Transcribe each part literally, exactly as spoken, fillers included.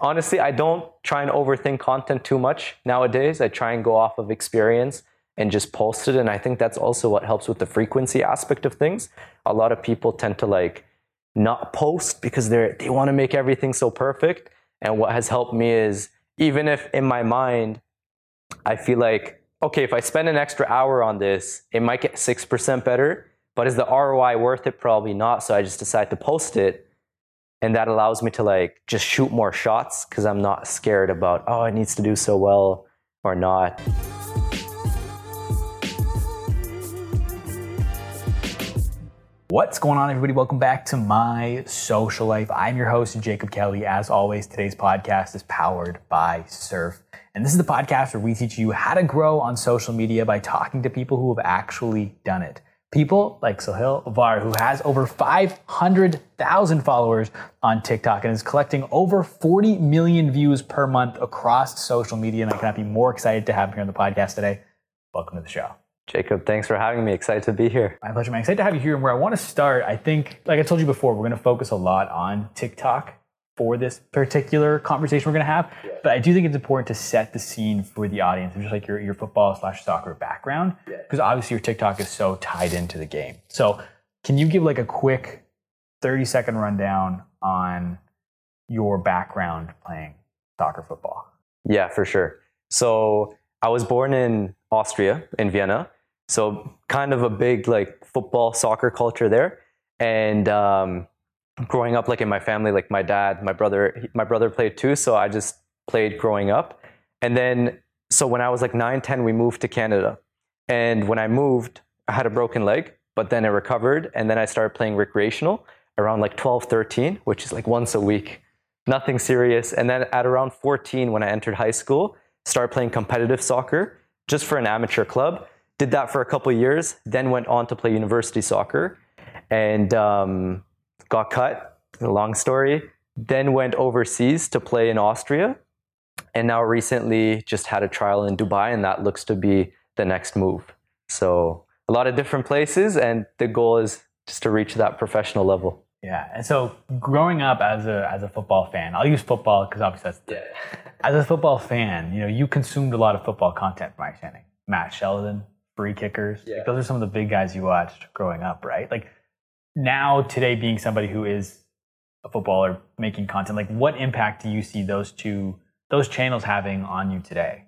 honestly, I don't try and overthink content too much nowadays. I try and go off of experience and just post it. And I think that's also what helps with the frequency aspect of things. A lot of people tend to like not post because they're, they want to make everything so perfect. And what has helped me is, even if in my mind, I feel like, okay, if I spend an extra hour on this, it might get six percent better, but is the R O I worth it? Probably not. So I just decide to post it. And that allows me to like just shoot more shots because I'm not scared about, oh, it needs to do so well or not. What's going on, everybody? Welcome back to My Social Life. I'm your host, Jacob Kelly. As always, today's podcast is powered by Surf. And this is the podcast where we teach you how to grow on social media by talking to people who have actually done it. People like Soheil Var, who has over five hundred thousand followers on TikTok and is collecting over forty million views per month across social media. And I cannot be more excited to have him here on the podcast today. Welcome to the show. Jacob, thanks for having me. Excited to be here. My pleasure, man. Excited to have you here. And where I want to start, I think, like I told you before, we're going to focus a lot on TikTok for this particular conversation we're going to have. Yeah. But I do think it's important to set the scene for the audience, just like your, your football slash soccer background, because yeah. obviously your TikTok is so tied into the game. So can you give like a quick thirty second rundown on your background playing soccer, football? Yeah, for sure. So I was born in Austria, in Vienna. So kind of a big like football, soccer culture there. And um, growing up, like in my family, like my dad, my brother, my brother played too. So I just played growing up. And then, so when I was like nine, ten, we moved to Canada. And when I moved, I had a broken leg, but then I recovered. And then I started playing recreational around like twelve, thirteen, which is like once a week, nothing serious. And then at around fourteen, when I entered high school, started playing competitive soccer just for an amateur club. Did that for a couple of years, then went on to play university soccer and um, got cut, a long story, then went overseas to play in Austria. And now recently just had a trial in Dubai, and that looks to be the next move. So a lot of different places, and the goal is just to reach that professional level. Yeah. And so growing up as a as a football fan, I'll use football because obviously that's the, as a football fan, you know, you consumed a lot of football content, from my understanding. Matt Sheldon, Free Kickers. Yeah. Like those are some of the big guys you watched growing up, right? Like now, today, being somebody who is a footballer making content, like what impact do you see those two, those channels having on you today?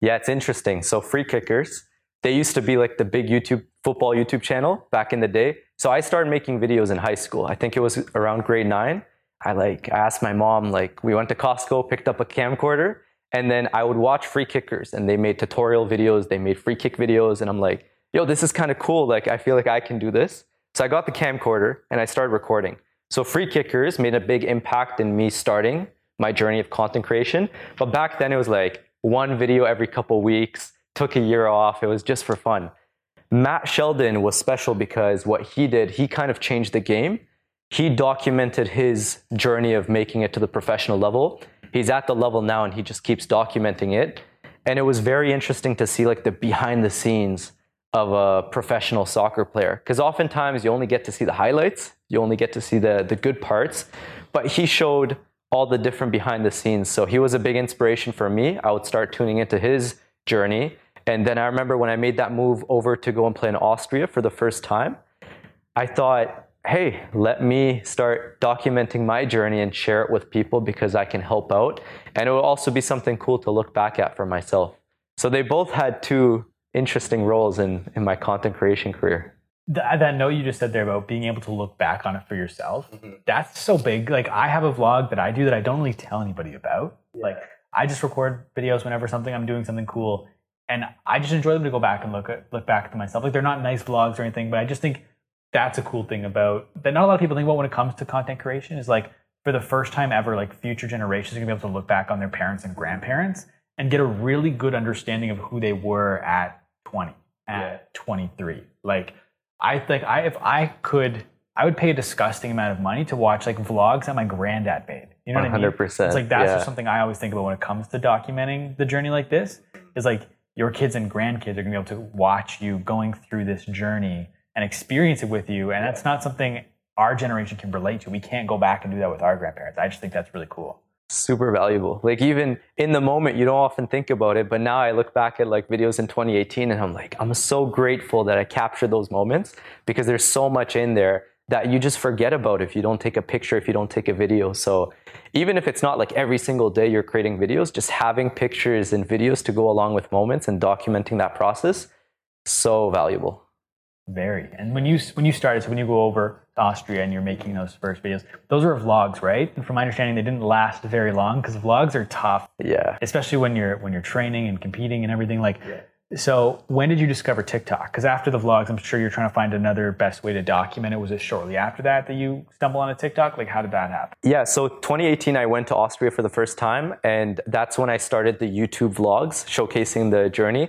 Yeah, it's interesting. So Free Kickers, they used to be like the big YouTube, football YouTube channel back in the day. So I started making videos in high school. I think it was around grade nine. I like I asked my mom, like we went to Costco, picked up a camcorder. And then I would watch Free Kickers, and they made tutorial videos, they made free kick videos, and I'm like, yo, this is kind of cool, like I feel like I can do this. So I got the camcorder and I started recording. So Free Kickers made a big impact in me starting my journey of content creation. But back then it was like one video every couple weeks, took a year off, it was just for fun. Matt Sheldon was special because what he did, he kind of changed the game. He documented his journey of making it to the professional level. He's at the level now and he just keeps documenting it. And it was very interesting to see like the behind the scenes of a professional soccer player. Because oftentimes you only get to see the highlights, you only get to see the, the good parts, but he showed all the different behind the scenes. So he was a big inspiration for me. I would start tuning into his journey. And then I remember when I made that move over to go and play in Austria for the first time, I thought, hey, let me start documenting my journey and share it with people because I can help out. And it will also be something cool to look back at for myself. So they both had two interesting roles in, in my content creation career. That, that note you just said there about being able to look back on it for yourself, mm-hmm. that's so big. Like I have a vlog that I do that I don't really tell anybody about. Yeah. Like I just record videos whenever something I'm doing something cool. And I just enjoy them to go back and look at, look back to myself. Like they're not nice vlogs or anything, but I just think that's a cool thing about that. Not a lot of people think about when it comes to content creation is like for the first time ever, like future generations are gonna be able to look back on their parents and grandparents and get a really good understanding of who they were at twenty, at yeah. twenty-three. Like I think I, if I could, I would pay a disgusting amount of money to watch like vlogs that my granddad made. You know what I mean? one hundred percent. It's like that's yeah. just something I always think about when it comes to documenting the journey like this is like your kids and grandkids are gonna be able to watch you going through this journey and experience it with you. And that's not something our generation can relate to. We can't go back and do that with our grandparents. I just think that's really cool. super valuable. Like even in the moment, you don't often think about it. But now I look back at like videos in twenty eighteen and I'm like, I'm so grateful that I captured those moments, because there's so much in there that you just forget about if you don't take a picture, if you don't take a video. So even if it's not like every single day you're creating videos, just having pictures and videos to go along with moments and documenting that process, so valuable. Very. And when you when you started, so when you go over to Austria and you're making those first videos, those are vlogs, right? And from my understanding, they didn't last very long because vlogs are tough. Yeah. Especially when you're when you're training and competing and everything. Like, yeah. So when did you discover TikTok? Because after the vlogs, I'm sure you're trying to find another best way to document it. Was it shortly after that that you stumble on a TikTok? Like, how did that happen? Yeah. So twenty eighteen, I went to Austria for the first time, and that's when I started the YouTube vlogs showcasing the journey.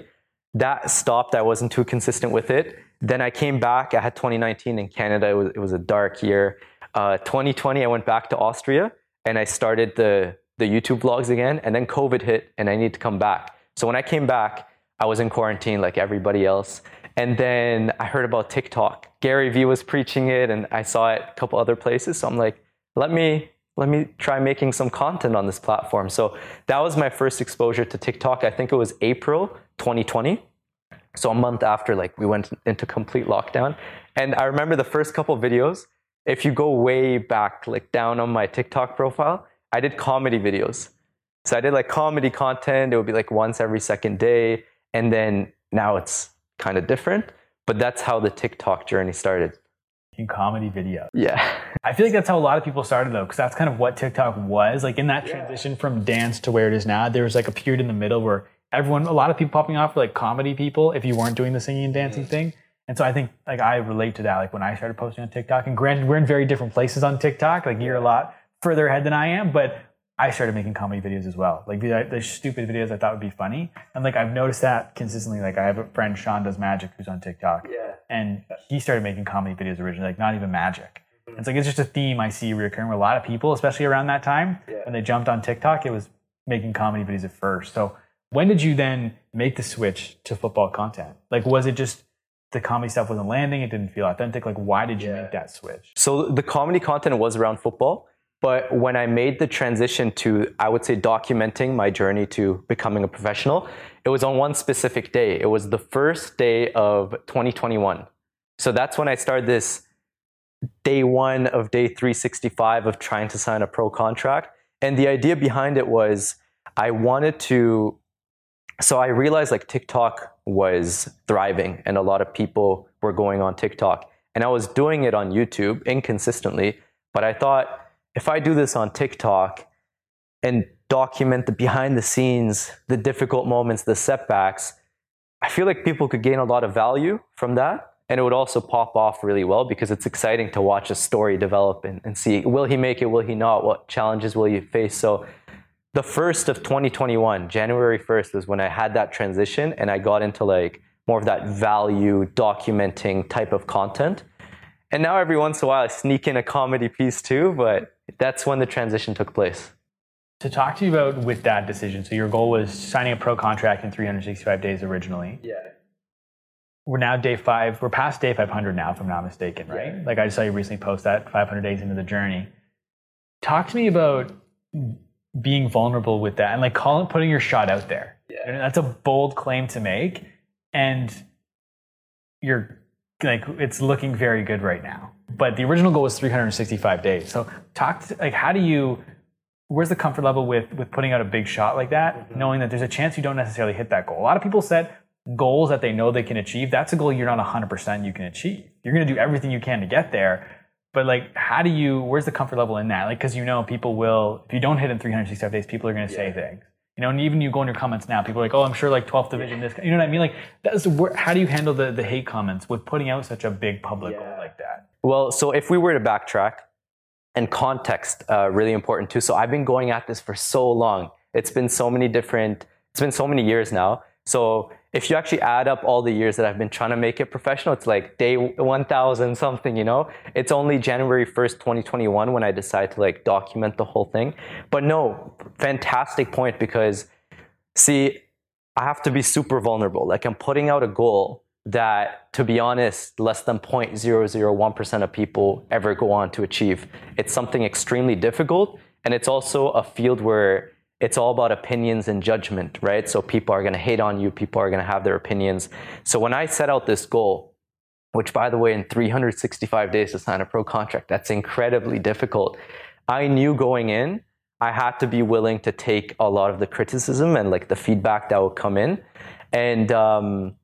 That stopped. I wasn't too consistent with it. Then I came back. I had twenty nineteen in Canada. It was, it was a dark year. Uh, twenty twenty, I went back to Austria and I started the, the YouTube vlogs again. And then COVID hit and I need to come back. So when I came back, I was in quarantine like everybody else. And then I heard about TikTok. Gary Vee was preaching it and I saw it a couple other places. So I'm like, let me let me try making some content on this platform. So that was my first exposure to TikTok. I think it was April twenty twenty. So a month after, like, we went into complete lockdown. And I remember the first couple videos, if you go way back, like down on my TikTok profile, I did comedy videos. So I did like comedy content. It would be like once every second day. And then now it's kind of different, but that's how the TikTok journey started. In comedy video. Yeah. I feel like that's how a lot of people started though, because that's kind of what TikTok was. Like in that transition from dance to where it is now, there was like a period in the middle where everyone, a lot of people popping off were like comedy people if you weren't doing the singing and dancing mm-hmm. thing. And so I think like I relate to that. Like when I started posting on TikTok, and granted we're in very different places on TikTok, like you're a lot further ahead than I am, but I started making comedy videos as well. Like the, the stupid videos I thought would be funny. And like I've noticed that consistently. Like I have a friend, Sean Does Magic, who's on TikTok. Yeah. And he started making comedy videos originally, like not even magic. Mm-hmm. It's like it's just a theme I see reoccurring with a lot of people, especially around that time. Yeah. When they jumped on TikTok, it was making comedy videos at first. So when did you then make the switch to football content? Like was it just the comedy stuff wasn't landing? It didn't feel authentic? Like why did you yeah. make that switch? So the comedy content was around football. But when I made the transition to, I would say, documenting my journey to becoming a professional, it was on one specific day. It was the first day of twenty twenty-one. So that's when I started this day one of day three sixty-five of trying to sign a pro contract. And the idea behind it was I wanted to, so I realized like TikTok was thriving and a lot of people were going on TikTok. And I was doing it on YouTube inconsistently, but I thought, if I do this on TikTok and document the behind the scenes, the difficult moments, the setbacks, I feel like people could gain a lot of value from that. And it would also pop off really well because it's exciting to watch a story develop and, and see, will he make it? Will he not? What challenges will he face? So the first of twenty twenty-one, January first, was when I had that transition and I got into like more of that value documenting type of content. And now every once in a while I sneak in a comedy piece too, but that's when the transition took place. To talk to you about with that decision, so your goal was signing a pro contract in three hundred sixty-five days originally. Yeah. We're now day five, we're past day five hundred now, if I'm not mistaken, right? Yeah. Like I saw you recently post that five hundred days into the journey. Talk to me about being vulnerable with that and like call it putting your shot out there. Yeah. And that's a bold claim to make, and you're like it's looking very good right now. But the original goal was three hundred sixty-five days. So talk to, like, how do you, where's the comfort level with, with putting out a big shot like that, mm-hmm. knowing that there's a chance you don't necessarily hit that goal? A lot of people set goals that they know they can achieve. That's a goal you're not one hundred percent you can achieve. You're going to do everything you can to get there. But like, how do you, where's the comfort level in that? Like, because you know people will, if you don't hit in three hundred sixty-five days, people are going to yeah. say things. You know, and even you go in your comments now, people are like, oh, I'm sure like twelfth division, this, you know what I mean? Like, that's how do you handle the, the hate comments with putting out such a big public yeah. goal like that? Well, so if we were to backtrack, and context, uh, really important too. So I've been going at this for so long. It's been so many different, it's been so many years now. So if you actually add up all the years that I've been trying to make it professional, it's like day one thousand something, you know? It's only January first, twenty twenty-one when I decide to like document the whole thing. But no, fantastic point, because see, I have to be super vulnerable. Like I'm putting out a goal that, to be honest, less than zero point zero zero one percent of people ever go on to achieve. It's something extremely difficult. And it's also a field where it's all about opinions and judgment, right? So people are going to hate on you. People are going to have their opinions. So when I set out this goal, which by the way, in three hundred sixty-five days to sign a pro contract, that's incredibly difficult. I knew going in, I had to be willing to take a lot of the criticism and like the feedback that would come in. And um,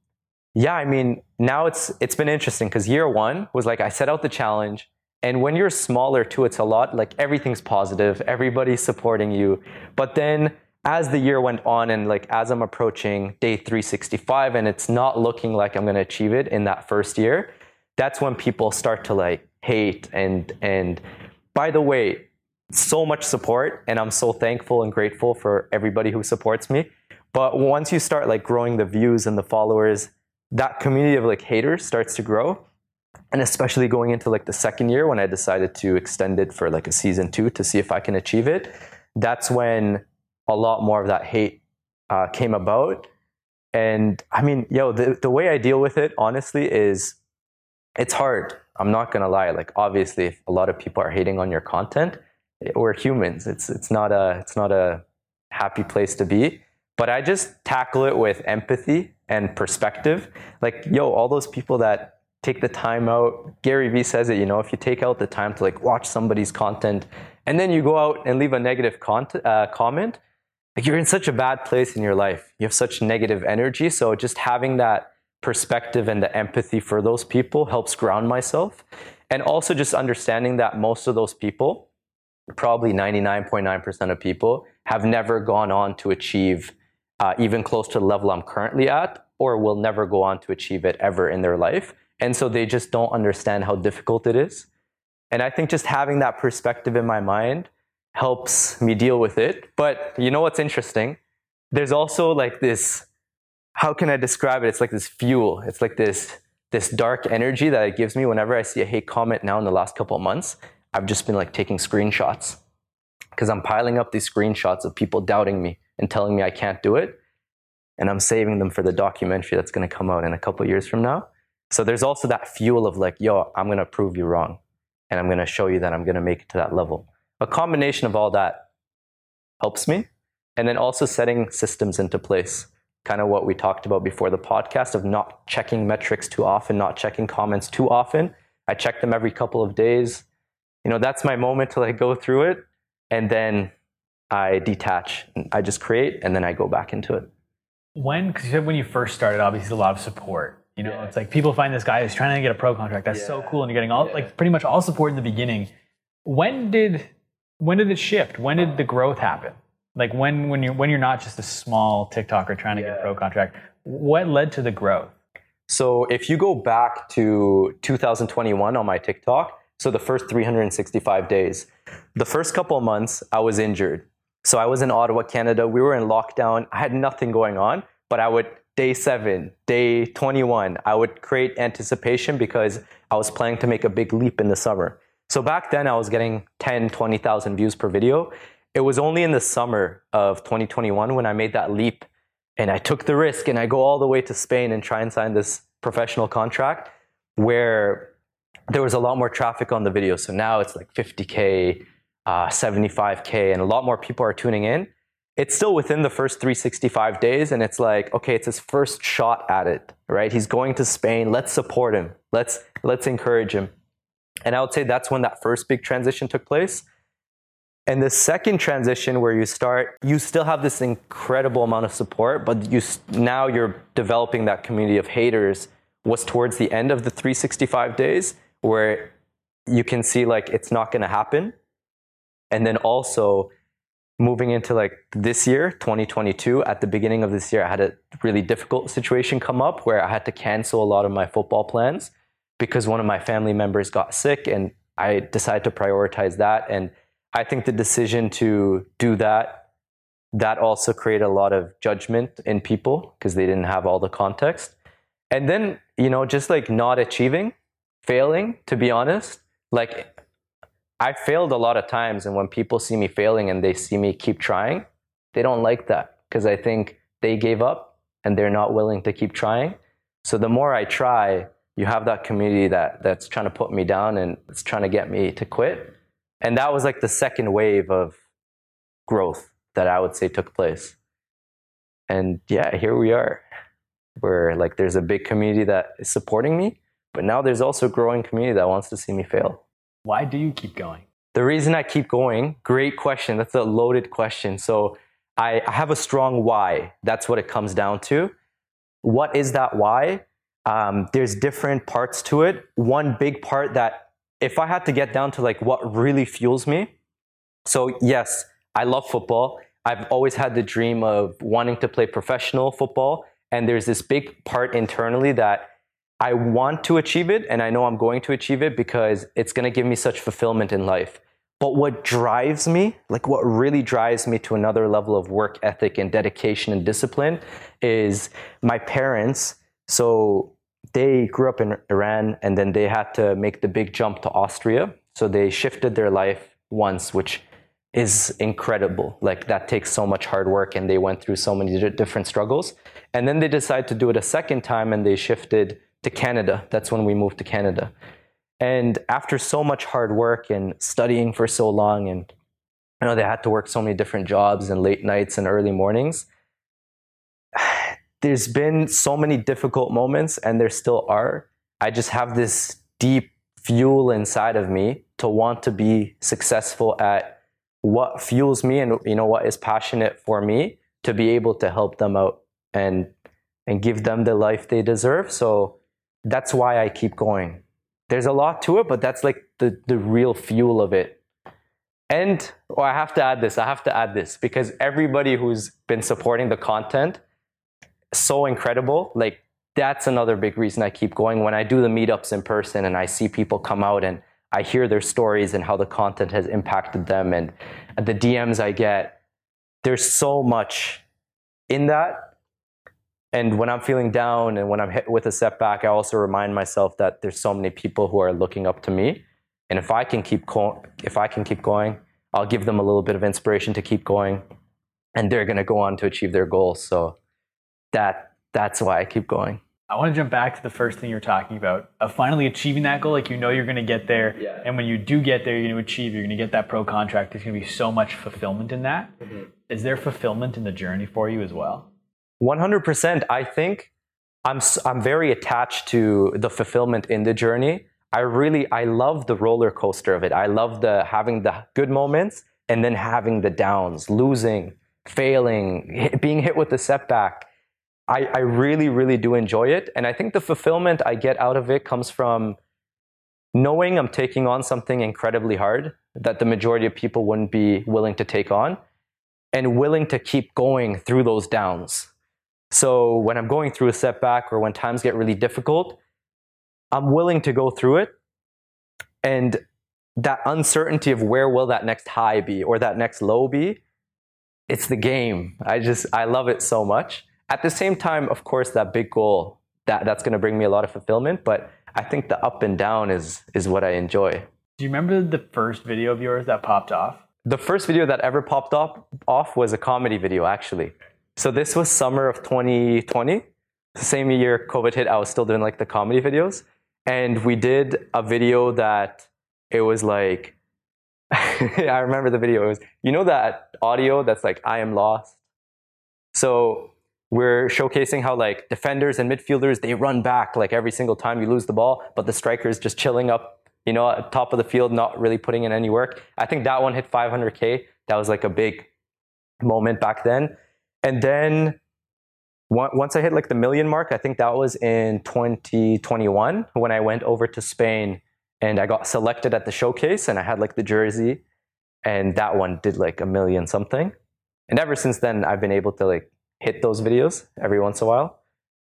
yeah, I mean, now it's it's been interesting because year one was like I set out the challenge. And when you're smaller too, it's a lot like everything's positive. Everybody's supporting you. But then as the year went on and like as I'm approaching day three sixty-five and it's not looking like I'm going to achieve it in that first year, that's when people start to like hate. And and by the way, so much support, and I'm so thankful and grateful for everybody who supports me. But once you start like growing the views and the followers, that community of like haters starts to grow. And especially going into like the second year when I decided to extend it for like a season two to see if I can achieve it, that's when a lot more of that hate uh, came about. And I mean, yo, the, the way I deal with it, honestly, is it's hard. I'm not going to lie. Like, obviously, if a lot of people are hating on your content, we're humans. It's it's not a it's not a happy place to be. But I just tackle it with empathy and perspective. Like, yo, all those people that take the time out. Gary Vee says it, you know, if you take out the time to like watch somebody's content and then you go out and leave a negative content, uh, comment, like you're in such a bad place in your life. You have such negative energy. So just having that perspective and the empathy for those people helps ground myself. And also just understanding that most of those people, probably ninety-nine point nine percent of people, have never gone on to achieve uh, even close to the level I'm currently at, or will never go on to achieve it ever in their life. And so they just don't understand how difficult it is. And I think just having that perspective in my mind helps me deal with it. But you know what's interesting? There's also like this, how can I describe it? It's like this fuel. It's like this, this dark energy that it gives me whenever I see a hate comment now in the last couple of months. I've just been like taking screenshots because I'm piling up these screenshots of people doubting me and telling me I can't do it. And I'm saving them for the documentary that's going to come out in a couple of years from now. So there's also that fuel of like, yo, I'm going to prove you wrong. And I'm going to show you that I'm going to make it to that level. A combination of all that helps me. And then also setting systems into place. Kind of what we talked about before the podcast of not checking metrics too often, not checking comments too often. I check them every couple of days. You know, that's my moment to like go through it. And then I detach. I just create and then I go back into it. When, because you said when you first started, obviously a lot of support. You know, yeah. It's like people find this guy who's trying to get a pro contract. That's yeah. so cool. And you're getting all yeah. like pretty much all support in the beginning. When did when did it shift? When did the growth happen? Like when when you're when you're not just a small TikToker trying to yeah. get a pro contract, what led to the growth? So if you go back to two thousand twenty-one on my TikTok, so the first three hundred sixty-five days, the first couple of months I was injured. So I was in Ottawa, Canada. We were in lockdown. I had nothing going on, but I would Day seven, day twenty-one, I would create anticipation because I was planning to make a big leap in the summer. So back then I was getting ten, twenty thousand views per video. It was only in the summer of twenty twenty-one when I made that leap and I took the risk and I go all the way to Spain and try and sign this professional contract where there was a lot more traffic on the video. So now it's like fifty K, uh, seventy-five K, and a lot more people are tuning in. It's still within the first three sixty-five days, and it's like, okay, it's his first shot at it, right? He's going to Spain. Let's support him. Let's let's encourage him. And I would say that's when that first big transition took place. And the second transition where you start, you still have this incredible amount of support, but you now you're developing that community of haters, was towards the end of the three sixty-five days where you can see like it's not going to happen. And then also moving into like this year, twenty twenty-two, at the beginning of this year, I had a really difficult situation come up where I had to cancel a lot of my football plans because one of my family members got sick, and I decided to prioritize that. And I think the decision to do that, that also created a lot of judgment in people because they didn't have all the context. And then, you know, just like not achieving, failing, to be honest, like I failed a lot of times, and when people see me failing and they see me keep trying, they don't like that because I think they gave up and they're not willing to keep trying. So the more I try, you have that community that that's trying to put me down and it's trying to get me to quit. And that was like the second wave of growth that I would say took place. And yeah, here we are, where like there's a big community that is supporting me, but now there's also a growing community that wants to see me fail. Why do you keep going? The reason I keep going, great question. That's a loaded question. So I, I have a strong why. That's what it comes down to. What is that why? Um, there's different parts to it. One big part that if I had to get down to like what really fuels me. So yes, I love football. I've always had the dream of wanting to play professional football. And there's this big part internally that I want to achieve it, and I know I'm going to achieve it because it's going to give me such fulfillment in life. But what drives me, like what really drives me to another level of work ethic and dedication and discipline is my parents. So they grew up in Iran, and then they had to make the big jump to Austria. So they shifted their life once, which is incredible. Like that takes so much hard work, and they went through so many different struggles. And then they decided to do it a second time, and they shifted to Canada. That's when we moved to Canada. And after so much hard work and studying for so long, and I know they had to work so many different jobs and late nights and early mornings, there's been so many difficult moments, and there still are. I just have this deep fuel inside of me to want to be successful at what fuels me, and you know, what is passionate for me, to be able to help them out and and give them the life they deserve. So that's why I keep going. There's a lot to it, but that's like the, the real fuel of it. And oh, I have to add this, I have to add this, because everybody who's been supporting the content, so incredible. Like that's another big reason I keep going. When I do the meetups in person and I see people come out and I hear their stories and how the content has impacted them, and the D Ms I get, there's so much in that. And when I'm feeling down and when I'm hit with a setback, I also remind myself that there's so many people who are looking up to me. And if I can keep co- if I can keep going, I'll give them a little bit of inspiration to keep going, and they're going to go on to achieve their goals. So that that's why I keep going. I want to jump back to the first thing you're talking about, of finally achieving that goal. Like, you know, you're going to get there. Yeah. And when you do get there, you're going to achieve, you're going to get that pro contract. There's going to be so much fulfillment in that. Mm-hmm. Is there fulfillment in the journey for you as well? one hundred percent. I think I'm I'm very attached to the fulfillment in the journey. I really, I love the roller coaster of it. I love the having the good moments and then having the downs, losing, failing, being hit with a setback. I, I really, really do enjoy it. And I think the fulfillment I get out of it comes from knowing I'm taking on something incredibly hard that the majority of people wouldn't be willing to take on, and willing to keep going through those downs. So when I'm going through a setback or when times get really difficult, I'm willing to go through it. And that uncertainty of where will that next high be or that next low be, it's the game. I just, I love it so much. At the same time, of course, that big goal, that, that's going to bring me a lot of fulfillment. But I think the up and down is is what I enjoy. Do you remember the first video of yours that popped off? The first video that ever popped up, off was a comedy video, actually. So this was summer of twenty twenty, the same year COVID hit. I was still doing like the comedy videos, and we did a video that it was like, I remember the video. It was, you know, that audio that's like, I am lost. So we're showcasing how like defenders and midfielders, they run back like every single time you lose the ball, but the striker is just chilling up, you know, at top of the field, not really putting in any work. I think that one hit five hundred K. That was like a big moment back then. And then once I hit like the million mark, I think that was in twenty twenty-one when I went over to Spain and I got selected at the showcase and I had like the jersey, and that one did like a million something. And ever since then, I've been able to like hit those videos every once in a while.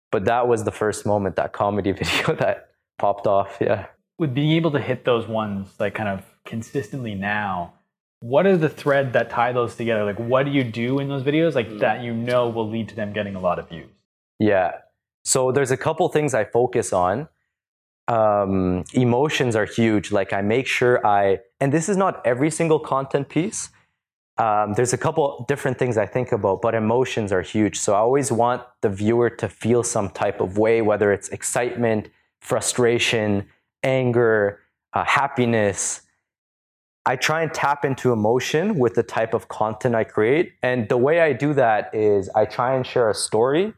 But that was the first moment, that comedy video that popped off. Yeah. With being able to hit those ones like kind of consistently now, what is the thread that tie those together? Like, what do you do in those videos like that you know will lead to them getting a lot of views? Yeah. So there's a couple things I focus on. Um, emotions are huge. Like I make sure I, and this is not every single content piece. Um, there's a couple different things I think about, but emotions are huge. So I always want the viewer to feel some type of way, whether it's excitement, frustration, anger, uh, happiness. I try and tap into emotion with the type of content I create. And the way I do that is I try and share a story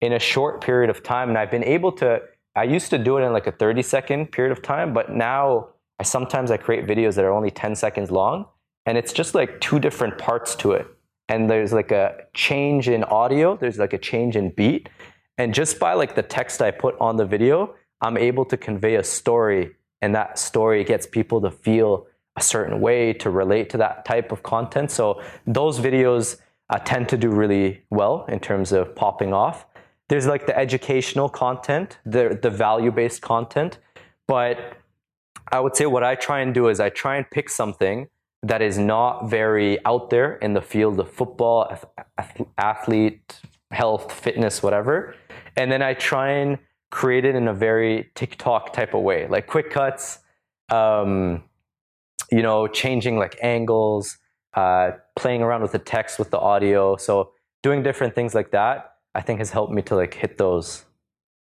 in a short period of time. And I've been able to, I used to do it in like a thirty second period of time, but now I sometimes I create videos that are only ten seconds long, and it's just like two different parts to it. And there's like a change in audio, there's like a change in beat. And just by like the text I put on the video, I'm able to convey a story, and that story gets people to feel a certain way, to relate to that type of content. So those videos uh, tend to do really well in terms of popping off. There's like the educational content, the the value-based content. But I would say what I try and do is I try and pick something that is not very out there in the field of football, athlete, health, fitness, whatever. And then I try and create it in a very TikTok type of way, like quick cuts, um, you know, changing like angles, uh, playing around with the text, with the audio. So doing different things like that, I think has helped me to like hit those,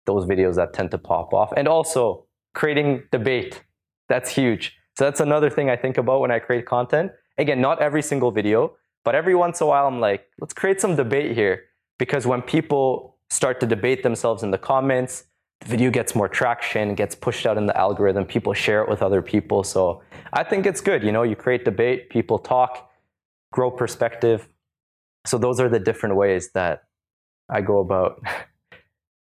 those videos that tend to pop off. And also creating debate, that's huge. So that's another thing I think about when I create content. Again, not every single video, but every once in a while I'm like, let's create some debate here. Because when people start to debate themselves in the comments, the video gets more traction, gets pushed out in the algorithm, people share it with other people. So I think it's good, you know, you create debate, people talk, grow perspective. So those are the different ways that I go about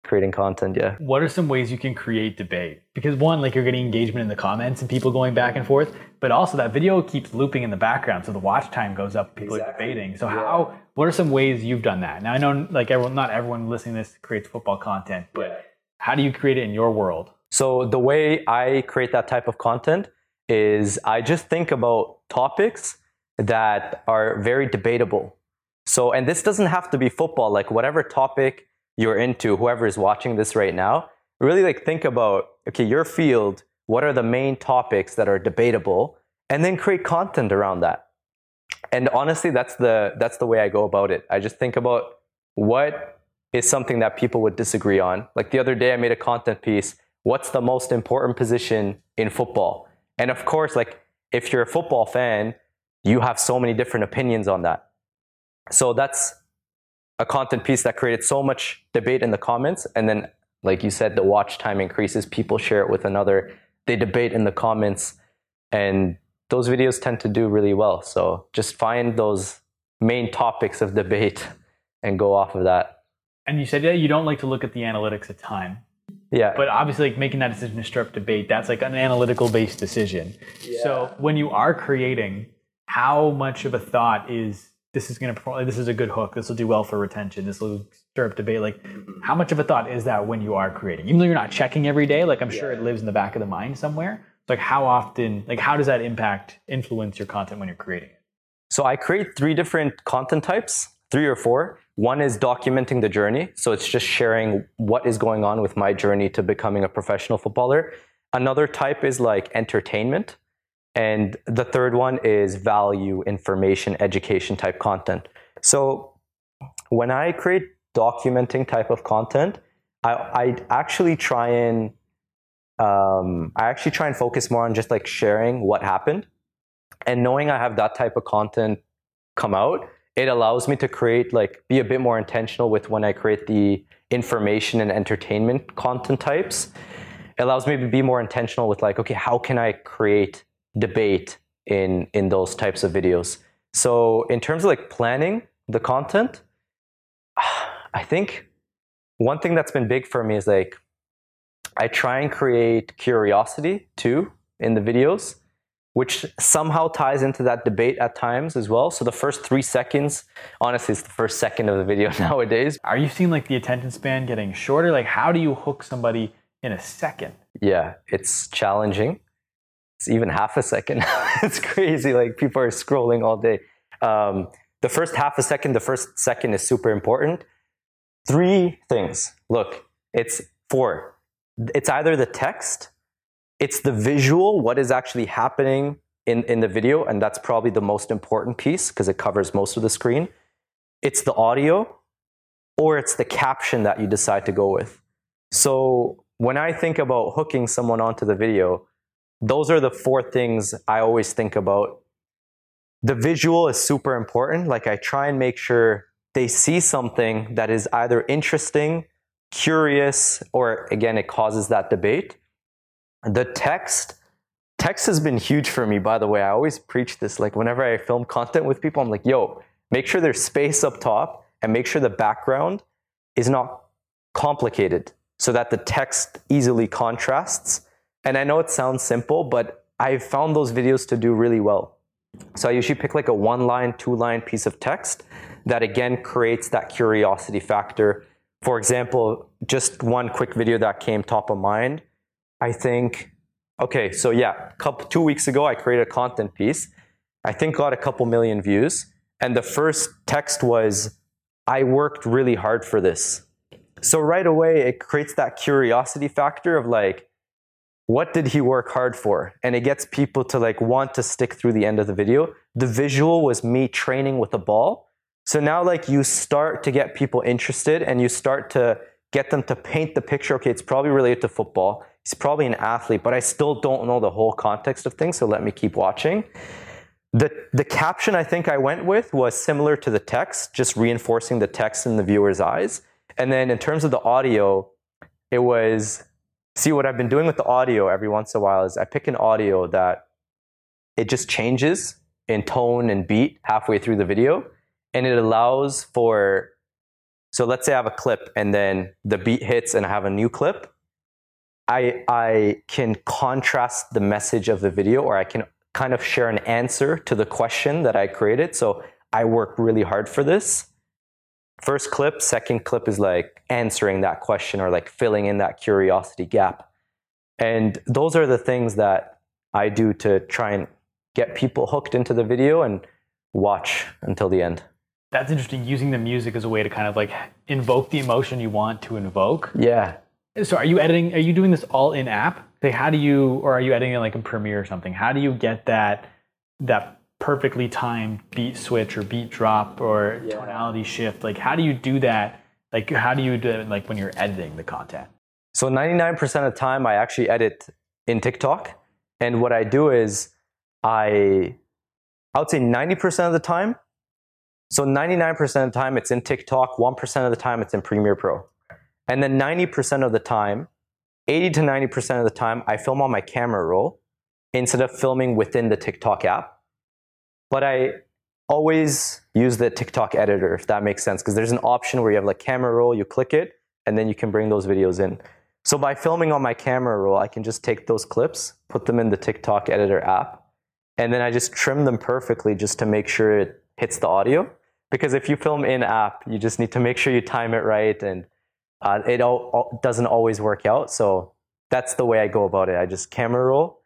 creating content, yeah. What are some ways you can create debate? Because one, like you're getting engagement in the comments and people going back and forth, but also that video keeps looping in the background, so the watch time goes up, people exactly. are debating. So yeah. how, what are some ways you've done that? Now I know like everyone, not everyone listening to this creates football content, but yeah. how do you create it in your world? So the way I create that type of content is I just think about topics that are very debatable. So, and this doesn't have to be football, like whatever topic you're into, whoever is watching this right now, really like think about, okay, your field, what are the main topics that are debatable, and then create content around that. And honestly, that's the that's the way I go about it. I just think about what is something that people would disagree on. Like the other day I made a content piece, what's the most important position in football? And of course, like if you're a football fan, you have so many different opinions on that. So that's a content piece that created so much debate in the comments. And then, like you said, the watch time increases, people share it with another, they debate in the comments, and those videos tend to do really well. So just find those main topics of debate and go off of that. And you said, yeah, you don't like to look at the analytics a ton. Yeah. But obviously, like making that decision to stir up debate, that's like an analytical based decision. Yeah. So when you are creating, how much of a thought is, this is going to, this is a good hook, this will do well for retention, this will stir up debate. Like how much of a thought is that when you are creating, even though you're not checking every day, like I'm yeah. sure it lives in the back of the mind somewhere. Like how often, like how does that impact, influence your content when you're creating it? So I create three different content types, three or four. One is documenting the journey. So it's just sharing what is going on with my journey to becoming a professional footballer. Another type is like entertainment. And the third one is value, information, education type content. So when I create documenting type of content, I, I actually try and um, I actually try and focus more on just like sharing what happened. And knowing I have that type of content come out, it allows me to create like be a bit more intentional with when I create the information and entertainment content types. It allows me to be more intentional with like, okay, how can I create debate in in those types of videos? So in terms of like planning the content, I think one thing that's been big for me is like I try and create curiosity too in the videos, which somehow ties into that debate at times as well. So the first three seconds, honestly, it's the first second of the video nowadays. Are you seeing like the attention span getting shorter? Like how do you hook somebody in a second? Yeah, it's challenging. Even half a second. It's crazy. Like people are scrolling all day. Um, the first half a second, the first second is super important. Three things. Look, it's four. It's either the text, it's the visual, what is actually happening in, in the video. And that's probably the most important piece because it covers most of the screen. It's the audio, or it's the caption that you decide to go with. So when I think about hooking someone onto the video, those are the four things I always think about the visual is super important. Like I try and make sure they see something that is either interesting, curious, or again, it causes that debate. The text, text has been huge for me, by the way. I always preach this, like whenever I film content with people, I'm like, yo, make sure there's space up top and make sure the background is not complicated so that the text easily contrasts. And I know it sounds simple, but I've found those videos to do really well. So I usually pick like a one line, two line piece of text that again creates that curiosity factor. For example, just one quick video that came top of mind. I think, okay, so yeah, couple, two weeks ago, I created a content piece. I think got a couple million views. And the first text was, I worked really hard for this. So right away, it creates that curiosity factor of like, what did he work hard for? And it gets people to like want to stick through the end of the video. The visual was me training with a ball. So now like you start to get people interested and you start to get them to paint the picture. Okay, it's probably related to football. He's probably an athlete, but I still don't know the whole context of things. So let me keep watching. The, the caption I think I went with was similar to the text, just reinforcing the text in the viewer's eyes. And then in terms of the audio, it was, see what I've been doing with the audio every once in a while is I pick an audio that it just changes in tone and beat halfway through the video. And it allows for, so let's say I have a clip and then the beat hits and I have a new clip. I, I can contrast the message of the video, or I can kind of share an answer to the question that I created. So I work really hard for this. First clip, second clip is like answering that question or like filling in that curiosity gap. And those are the things that I do to try and get people hooked into the video and watch until the end. That's interesting, using the music as a way to kind of like invoke the emotion you want to invoke. Yeah. So are you editing, are you doing this all in app? Like how do you, or are you editing it like in Premiere or something? How do you get that that perfectly timed beat switch or beat drop or yeah. tonality shift? Like how do you do that? Like how do you do it like when you're editing the content? So ninety-nine percent of the time I actually edit in TikTok. And what I do is I, I would say ninety percent of the time. So ninety-nine percent of the time it's in TikTok, one percent of the time it's in Premiere Pro. And then ninety percent of the time, eighty to ninety percent of the time, I film on my camera roll instead of filming within the TikTok app. But I always use the TikTok editor, if that makes sense, because there's an option where you have like camera roll, you click it, and then you can bring those videos in. So by filming on my camera roll, I can just take those clips, put them in the TikTok editor app, and then I just trim them perfectly just to make sure it hits the audio. Because if you film in app, you just need to make sure you time it right, and Uh, it all, all doesn't always work out. So that's the way I go about it. I just camera roll,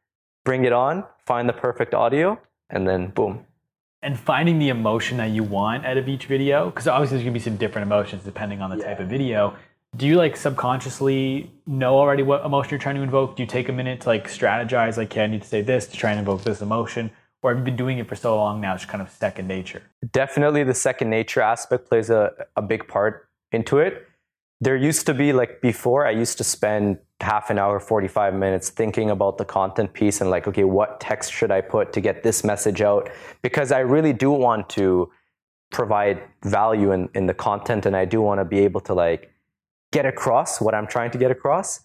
bring it on, find the perfect audio, and then boom. And finding the emotion that you want out of each video, because obviously there's going to be some different emotions depending on the yeah. type of video. Do you like subconsciously know already what emotion you're trying to invoke? Do you take a minute to like strategize, like, okay, I need to say this to try and invoke this emotion? Or have you been doing it for so long now, it's kind of second nature? Definitely the second nature aspect plays a, a big part into it. There used to be, like before, I used to spend half an hour, forty-five minutes thinking about the content piece and like, okay, what text should I put to get this message out? Because I really do want to provide value in, in the content, and I do want to be able to like get across what I'm trying to get across.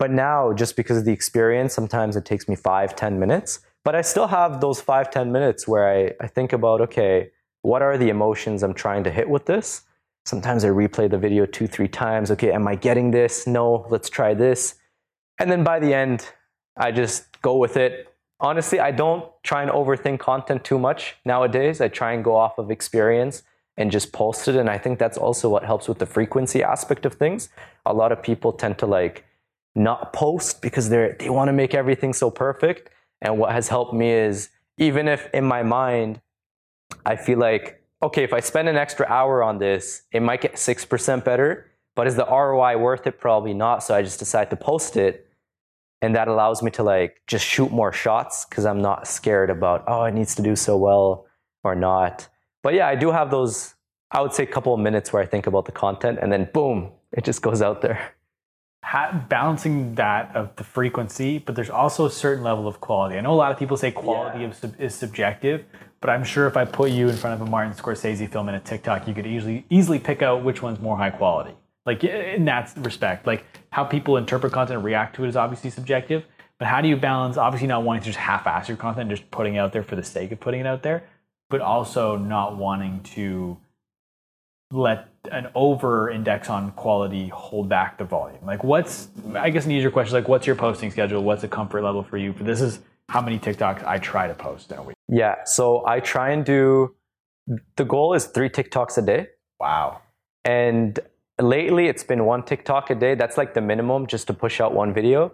But now, just because of the experience, sometimes it takes me five, ten minutes. But I still have those five, ten minutes where I, I think about, okay, what are the emotions I'm trying to hit with this? Sometimes I replay the video two, three times. Okay, am I getting this? No, let's try this. And then by the end, I just go with it. Honestly, I don't try and overthink content too much nowadays. I try and go off of experience and just post it. And I think that's also what helps with the frequency aspect of things. A lot of people tend to like not post because they're, they want to make everything so perfect. And what has helped me is even if in my mind, I feel like, okay, if I spend an extra hour on this, it might get six percent better, but is the R O I worth it? Probably not. So I just decide to post it. And that allows me to like just shoot more shots because I'm not scared about, oh, it needs to do so well or not. But yeah, I do have those, I would say a couple of minutes where I think about the content and then boom, it just goes out there. How, balancing that of the frequency, but there's also a certain level of quality. I know a lot of people say quality yeah. is, sub- is subjective, But I'm sure if I put you in front of a Martin Scorsese film and a TikTok, you could easily easily pick out which one's more high quality. Like in that respect, like how people interpret content and react to it is obviously subjective. But how do you balance obviously not wanting to just half-ass your content, just putting it out there for the sake of putting it out there, but also not wanting to let an over-index on quality hold back the volume? Like what's, I guess an easier question, like what's your posting schedule? What's a comfort level for you? But this is how many TikToks I try to post in a week. Yeah, so I try and do, the goal is three TikToks a day. Wow. And lately it's been one TikTok a day. That's like the minimum just to push out one video.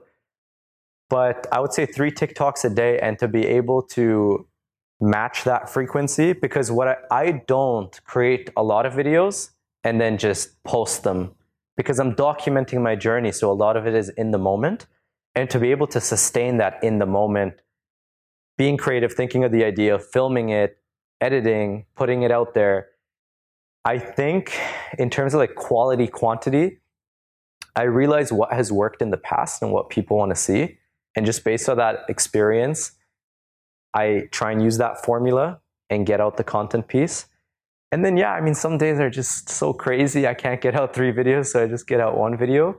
But I would say three TikToks a day, and to be able to match that frequency, because what I, I don't create a lot of videos and then just post them, because I'm documenting my journey. So a lot of it is in the moment, and to be able to sustain that in the moment, being creative, thinking of the idea, filming it, editing, putting it out there. I think in terms of like quality quantity, I realize what has worked in the past and what people want to see. And just based on that experience, I try and use that formula and get out the content piece. And then, yeah, I mean, some days are just so crazy. I can't get out three videos, so I just get out one video.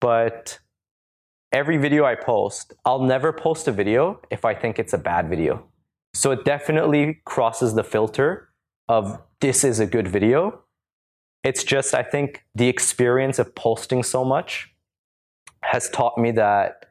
But every video I post, I'll never post a video if I think it's a bad video. So it definitely crosses the filter of this is a good video. It's just, I think the experience of posting so much has taught me that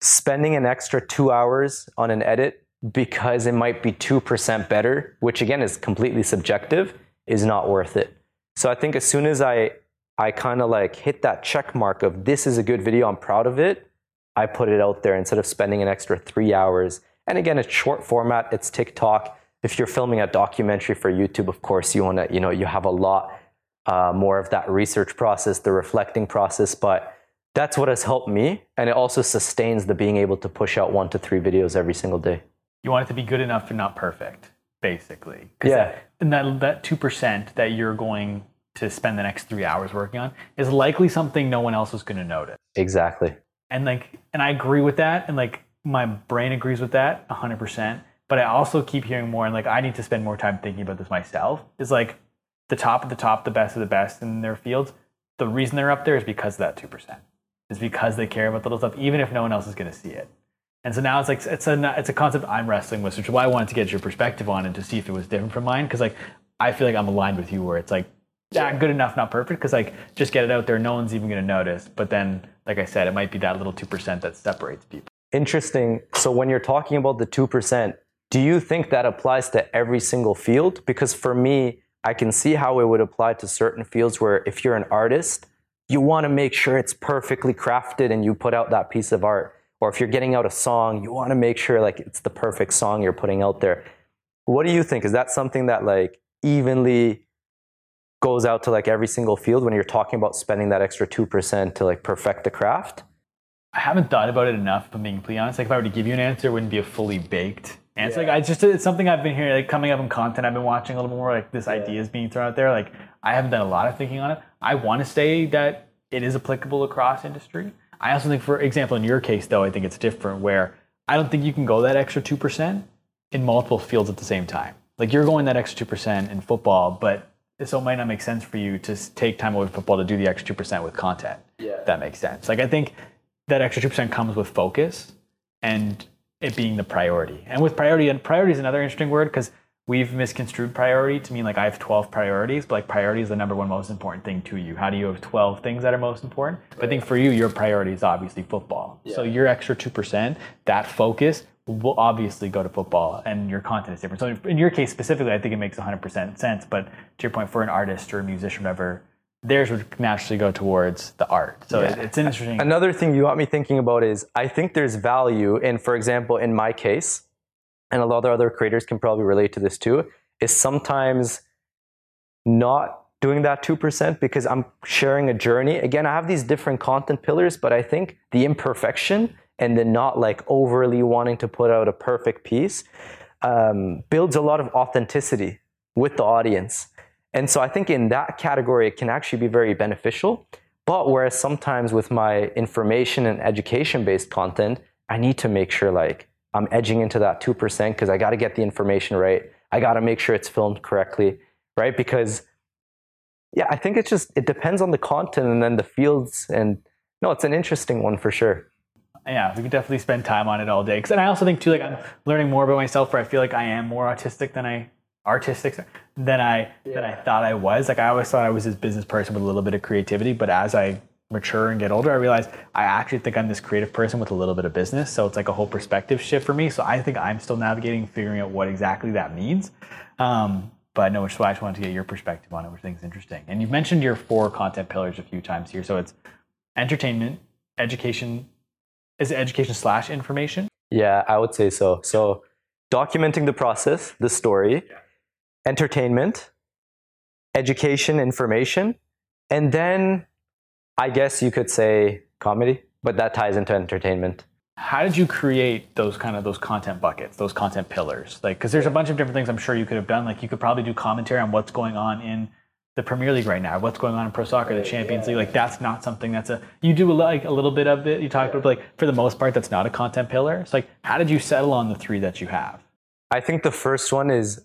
spending an extra two hours on an edit because it might be two percent better, which again is completely subjective, is not worth it. So I think as soon as I, I kind of like hit that check mark of this is a good video, I'm proud of it, I put it out there instead of spending an extra three hours. And again, it's short format, it's TikTok. If you're filming a documentary for YouTube, of course, you want to, you know, you have a lot uh, more of that research process, the reflecting process, but that's what has helped me. And it also sustains the being able to push out one to three videos every single day. You want it to be good enough but not perfect, basically. Yeah. And that, that two percent that you're going to spend the next three hours working on is likely something no one else is going to notice. Exactly. And like, and I agree with that. And like, my brain agrees with that one hundred percent. But I also keep hearing more, and like, I need to spend more time thinking about this myself. It's like the top of the top, the best of the best in their fields. The reason they're up there is because of that two percent. Is because they care about the little stuff, even if no one else is going to see it. And so now it's like, it's a, it's a concept I'm wrestling with, which is why I wanted to get your perspective on and to see if it was different from mine. Cause like, I feel like I'm aligned with you where it's like, yeah, good enough, not perfect. Cause like, just get it out there. No one's even going to notice. But then, like I said, it might be that little two percent that separates people. Interesting. So when you're talking about the two percent, do you think that applies to every single field? Because for me, I can see how it would apply to certain fields where if you're an artist, you want to make sure it's perfectly crafted and you put out that piece of art. Or if you're getting out a song, you want to make sure like it's the perfect song you're putting out there. What do you think? Is that something that like evenly goes out to like every single field when you're talking about spending that extra two percent to like perfect the craft? I haven't thought about it enough, if I'm being completely honest. Like if I were to give you an answer, it wouldn't be a fully baked answer. Yeah. Like I just, it's something I've been hearing, like coming up in content I've been watching a little more, like this yeah. idea is being thrown out there. Like I haven't done a lot of thinking on it. I want to say that it is applicable across industry. I also think, for example, in your case, though, I think it's different where I don't think you can go that extra two percent in multiple fields at the same time. Like you're going that extra two percent in football, but so it might not make sense for you to take time away from football to do the extra two percent with content. Yeah. If that makes sense. Like I think that extra two percent comes with focus and it being the priority. And with priority, and priority is another interesting word because we've misconstrued priority to mean like I have twelve priorities, but like priority is the number one most important thing to you. How do you have twelve things that are most important? But I think for you, your priority is obviously football. Yeah. So your extra two percent, that focus will obviously go to football and your content is different. So in your case specifically, I think it makes one hundred percent sense. But to your point, for an artist or a musician, whatever, theirs would naturally go towards the art. So yeah. it's interesting. Another thing you got me thinking about is I think there's value in, for example, in my case, and a lot of other creators can probably relate to this too, is sometimes not doing that two percent because I'm sharing a journey. Again, I have these different content pillars, but I think the imperfection and the not like overly wanting to put out a perfect piece um, builds a lot of authenticity with the audience. And so I think in that category, it can actually be very beneficial. But whereas sometimes with my information and education-based content, I need to make sure like I'm edging into that two percent because I got to get the information right. I got to make sure it's filmed correctly, right? Because yeah, I think it's just, it depends on the content and then the fields. And no, it's an interesting one for sure. Yeah, we could definitely spend time on it all day. Cause, and I also think too, like I'm learning more about myself where I feel like I am more autistic than I, artistic than I, yeah. than I thought I was. Like I always thought I was this business person with a little bit of creativity, but as I mature and get older, I realized I actually think I'm this creative person with a little bit of business. So it's like a whole perspective shift for me. So I think I'm still navigating, figuring out what exactly that means. Um, but no, which is why I just wanted to get your perspective on it, which I think is interesting. And you've mentioned your four content pillars a few times here. So it's entertainment, education, is it education slash information? Yeah, I would say so. So documenting the process, the story, yeah. entertainment, education, information, and then I guess you could say comedy, but that ties into entertainment. How did you create those kind of those content buckets, those content pillars? Like, because there's a bunch of different things I'm sure you could have done. Like you could probably do commentary on what's going on in the Premier League right now, what's going on in pro soccer, the Champions yeah. League. Like that's not something that's a, you do like a little bit of it. You talk about like, for the most part, that's not a content pillar. It's like, how did you settle on the three that you have? I think the first one is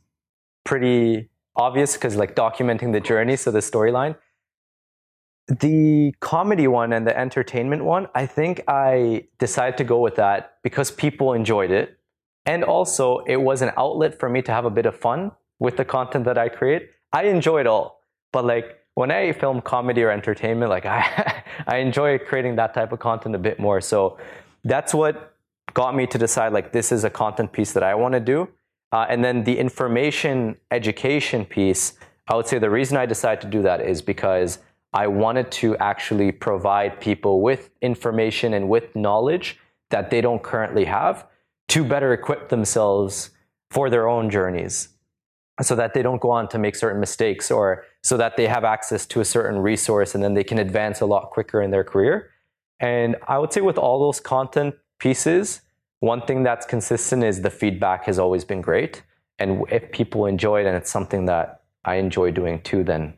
pretty obvious because like documenting the journey. So the storyline. The comedy one and the entertainment one, I think I decided to go with that because people enjoyed it. And also it was an outlet for me to have a bit of fun with the content that I create. I enjoy it all. But like when I film comedy or entertainment, like I, I enjoy creating that type of content a bit more. So that's what got me to decide like this is a content piece that I want to do. Uh, and then the information education piece, I would say the reason I decided to do that is because I wanted to actually provide people with information and with knowledge that they don't currently have to better equip themselves for their own journeys so that they don't go on to make certain mistakes or so that they have access to a certain resource and then they can advance a lot quicker in their career. And I would say with all those content pieces, one thing that's consistent is the feedback has always been great. And if people enjoy it and it's something that I enjoy doing too, then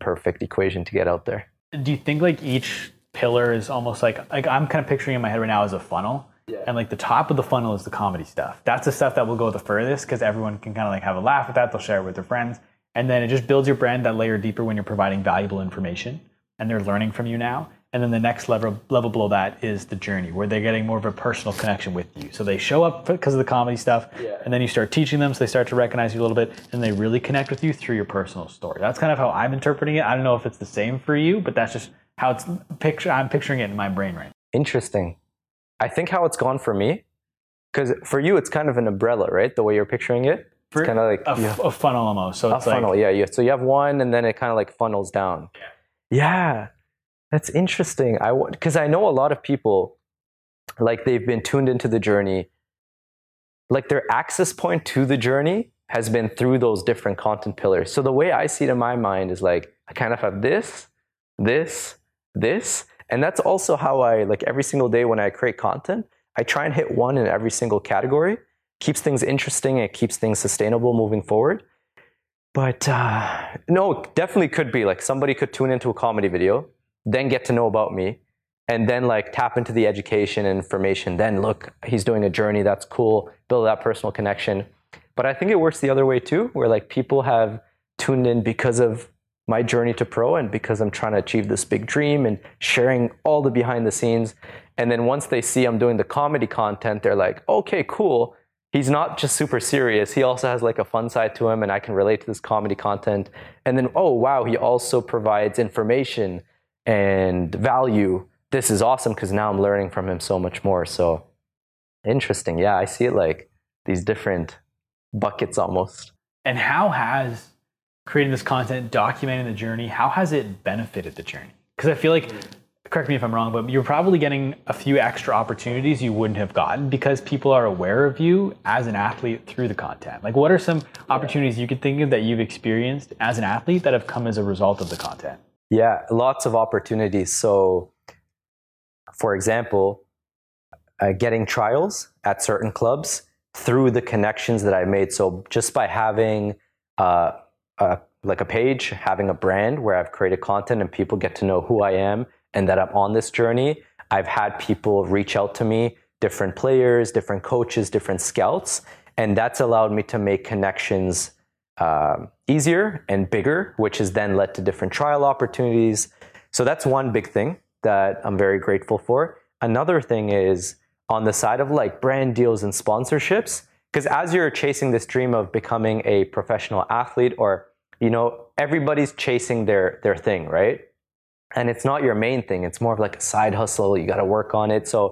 perfect equation to get out there. Do you think like each pillar is almost like like I'm kind of picturing in my head right now as a funnel, yeah. and like the top of the funnel is the comedy stuff. That's the stuff that will go the furthest because everyone can kind of like have a laugh at that. They'll share it with their friends, and then it just builds your brand that layer deeper when you're providing valuable information and they're learning from you now. And then the next level level below that is the journey where they're getting more of a personal connection with you. So they show up because of the comedy stuff, yeah. and then you start teaching them, so they start to recognize you a little bit, and they really connect with you through your personal story. That's kind of how I'm interpreting it. I don't know if it's the same for you, but that's just how it's picture. I'm picturing it in my brain right now. Interesting. I think how it's gone for me, because for you it's kind of an umbrella, right? The way you're picturing it, it's kind of like a, f- a funnel almost. So it's a funnel, like, yeah, yeah. So you have one, and then it kind of like funnels down. Yeah. Yeah. That's interesting. I because I know a lot of people, like they've been tuned into the journey, like their access point to the journey has been through those different content pillars. So the way I see it in my mind is like I kind of have this, this, this, and that's also how I like every single day when I create content, I try and hit one in every single category. Keeps things interesting. It keeps things sustainable moving forward. But uh, no, definitely could be like somebody could tune into a comedy video, then get to know about me, and then like tap into the education and information. Then look, he's doing a journey. That's cool. Build that personal connection. But I think it works the other way too, where like people have tuned in because of my journey to pro and because I'm trying to achieve this big dream and sharing all the behind the scenes. And then once they see I'm doing the comedy content, they're like, okay, cool. He's not just super serious. He also has like a fun side to him and I can relate to this comedy content. And then, oh, wow, he also provides information and value. This is awesome because now I'm learning from him so much more. So interesting. Yeah, I see it like these different buckets almost. And how has creating this content, documenting the journey, how has it benefited the journey? Because I feel like, correct me if I'm wrong, but you're probably getting a few extra opportunities you wouldn't have gotten because people are aware of you as an athlete through the content. Like what are some opportunities you could think of that you've experienced as an athlete that have come as a result of the content? Yeah, lots of opportunities. So, for example, uh, getting trials at certain clubs through the connections that I made. So just by having uh, a, like a page, having a brand where I've created content and people get to know who I am and that I'm on this journey, I've had people reach out to me, different players, different coaches, different scouts. And that's allowed me to make connections um, easier and bigger, which has then led to different trial opportunities. So that's one big thing that I'm very grateful for. Another thing is on the side of like brand deals and sponsorships, because as you're chasing this dream of becoming a professional athlete, or, you know, everybody's chasing their their thing, right? And it's not your main thing. It's more of like a side hustle. You got to work on it. So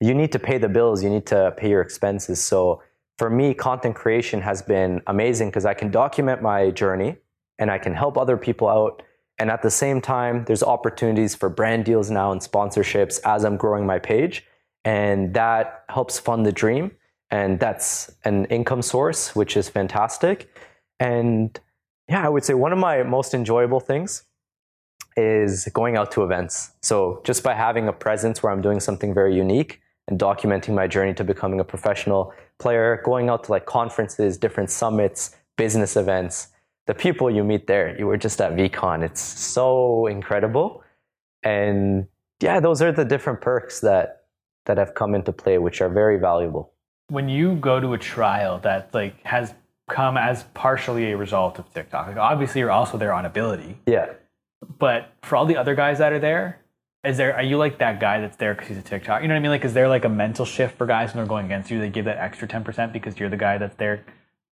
you need to pay the bills. You need to pay your expenses. So for me, content creation has been amazing because I can document my journey and I can help other people out. And at the same time, there's opportunities for brand deals now and sponsorships as I'm growing my page. And that helps fund the dream. And that's an income source, which is fantastic. And yeah, I would say one of my most enjoyable things is going out to events. So just by having a presence where I'm doing something very unique and documenting my journey to becoming a professional player, going out to like conferences, different summits, business events, the people you meet there, you were just at VCon, it's so incredible. And yeah, those are the different perks that that have come into play, which are very valuable. When you go to a trial that like has come as partially a result of TikTok, like obviously you're also there on ability. Yeah. But for all the other guys that are there, is there, are you like that guy that's there because he's a TikTok? You know what I mean? Like, is there like a mental shift for guys when they're going against you? They give that extra ten percent because you're the guy that's there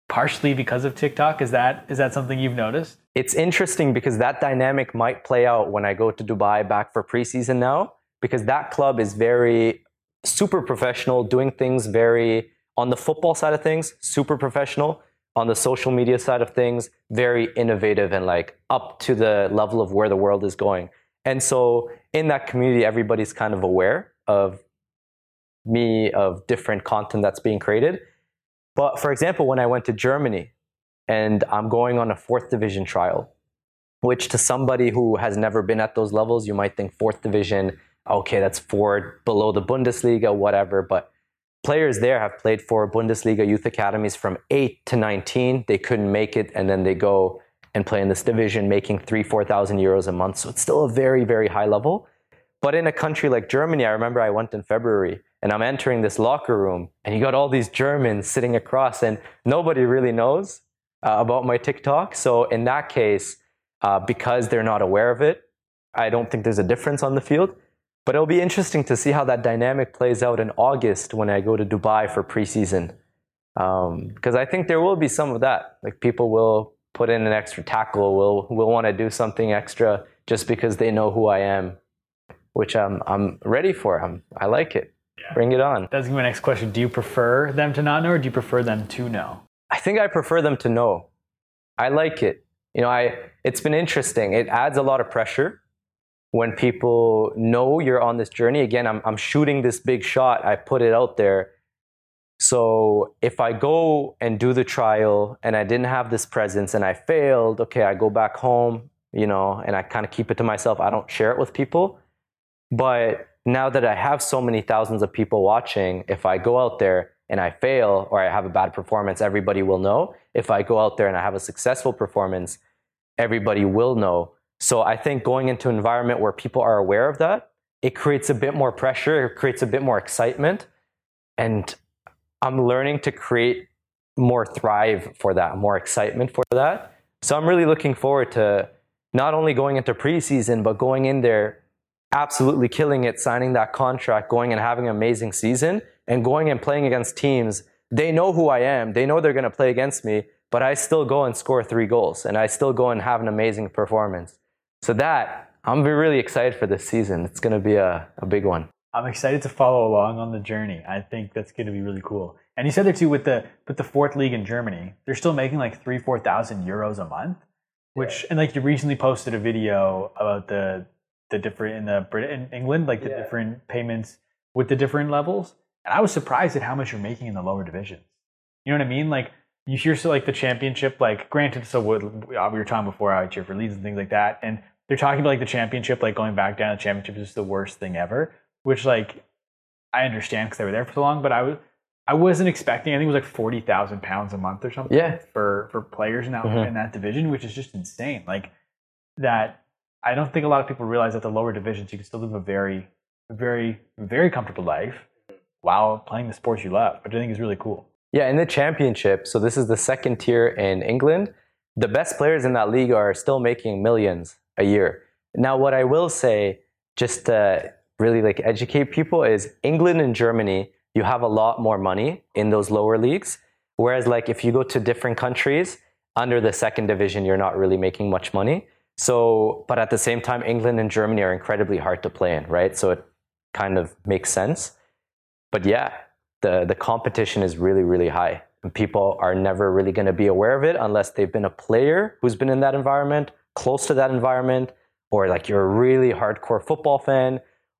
partially because of TikTok. Is that, is that something you've noticed? It's interesting because that dynamic might play out when I go to Dubai back for preseason now, because that club is very super professional, doing things very, on the football side of things, super professional. On the social media side of things, very innovative and like up to the level of where the world is going. And so in that community, everybody's kind of aware of me, of different content that's being created. But for example, when I went to Germany and I'm going on a fourth division trial, which to somebody who has never been at those levels, you might think fourth division, okay, that's four below the Bundesliga, whatever. But players there have played for Bundesliga youth academies from eight to nineteen. They couldn't make it, and then they go and play in this division, making three, four thousand euros a month. So it's still a very, very high level. But in a country like Germany, I remember I went in February, and I'm entering this locker room, and you got all these Germans sitting across, and nobody really knows uh, about my TikTok. So in that case, uh, because they're not aware of it, I don't think there's a difference on the field. But it'll be interesting to see how that dynamic plays out in August when I go to Dubai for preseason. Um, because I think there will be some of that. Like people will put in an extra tackle, will will want to do something extra just because they know who I am, which I'm I'm ready for. I'm I like it. Yeah. Bring it on. That's my next question. Do you prefer them to not know, or do you prefer them to know? I think I prefer them to know. I like it. You know, I it's been interesting. It adds a lot of pressure. When people know you're on this journey, again, I'm I'm shooting this big shot. I put it out there. So if I go and do the trial and I didn't have this presence and I failed, okay, I go back home, you know, and I kind of keep it to myself. I don't share it with people. But now that I have so many thousands of people watching, if I go out there and I fail or I have a bad performance, everybody will know. If I go out there and I have a successful performance, everybody will know. So I think going into an environment where people are aware of that, it creates a bit more pressure, it creates a bit more excitement. And I'm learning to create more thrive for that, more excitement for that. So I'm really looking forward to not only going into preseason, but going in there, absolutely killing it, signing that contract, going and having an amazing season, and going and playing against teams. They know who I am, they know they're going to play against me, but I still go and score three goals, and I still go and have an amazing performance. So that, I'm really excited for this season. It's going to be a, a big one. I'm excited to follow along on the journey. I think that's going to be really cool. And you said there too, with the with the fourth league in Germany, they're still making like three, four thousand euros a month. Which yeah. And like you recently posted a video about the the different in the Brit in England, like the yeah. different payments with the different levels. And I was surprised at how much you're making in the lower divisions. You know what I mean? Like. You hear so like the championship, like granted, so what, we were talking before I cheer for Leeds and things like that, and they're talking about like the championship, like going back down. The championship is the worst thing ever, which like I understand because they were there for so long. But I was, I wasn't expecting. I think it was like forty thousand pounds a month or something. Yeah. For for players in that mm-hmm. in that division, which is just insane. Like that, I don't think a lot of people realize that the lower divisions you can still live a very, very, very comfortable life while playing the sports you love, which I think is really cool. Yeah, in the Championship, so this is the second tier in England, the best players in that league are still making millions a year. Now, what I will say, just to really like educate people, is England and Germany, you have a lot more money in those lower leagues. Whereas like if you go to different countries, under the second division, you're not really making much money. So, but at the same time, England and Germany are incredibly hard to play in, right? So it kind of makes sense. But yeah, the, the competition is really, really high. And people are never really going to be aware of it unless they've been a player who's been in that environment, close to that environment, or like you're a really hardcore football fan,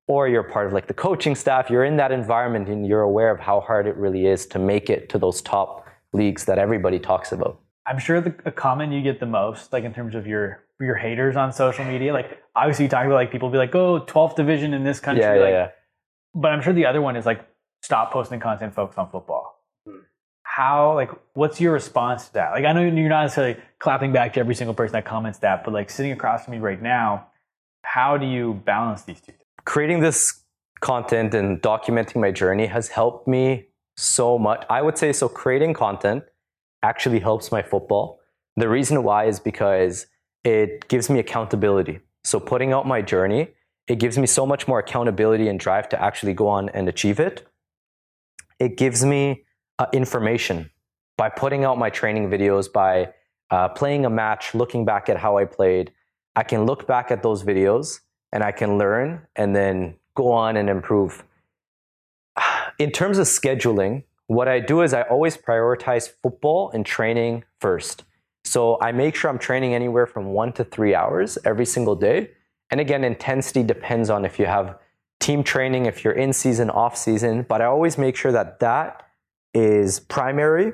or you're part of like the coaching staff. You're in that environment and you're aware of how hard it really is to make it to those top leagues that everybody talks about. I'm sure the a comment you get the most, like in terms of your your haters on social media, like obviously you talk about like people be like, oh, twelfth division in this country. Yeah, yeah, like, yeah. But I'm sure the other one is like, stop posting content, focus on football. Hmm. How, like, what's your response to that? Like, I know you're not necessarily clapping back to every single person that comments that, but like sitting across from me right now, how do you balance these two things? Creating this content and documenting my journey has helped me so much. I would say so creating content actually helps my football. The reason why is because it gives me accountability. So putting out my journey, it gives me so much more accountability and drive to actually go on and achieve it. It gives me uh, information by putting out my training videos, by uh, playing a match, looking back at how I played. I can look back at those videos and I can learn and then go on and improve. In terms of scheduling, what I do is I always prioritize football and training first. So I make sure I'm training anywhere from one to three hours every single day. And again, intensity depends on if you have team training, if you're in season, off season, but I always make sure that that is primary.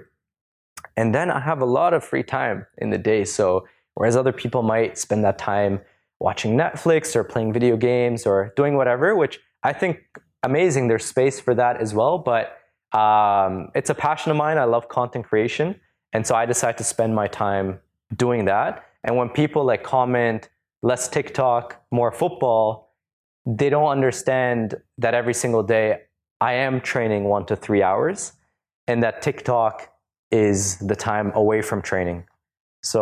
And then I have a lot of free time in the day. So whereas other people might spend that time watching Netflix or playing video games or doing whatever, which I think amazing, there's space for that as well. But Um, it's a passion of mine. I love content creation. And so I decide to spend my time doing that. And when people like comment, less TikTok, more football, they don't understand that every single day I am training one to three hours and that TikTok is the time away from training. So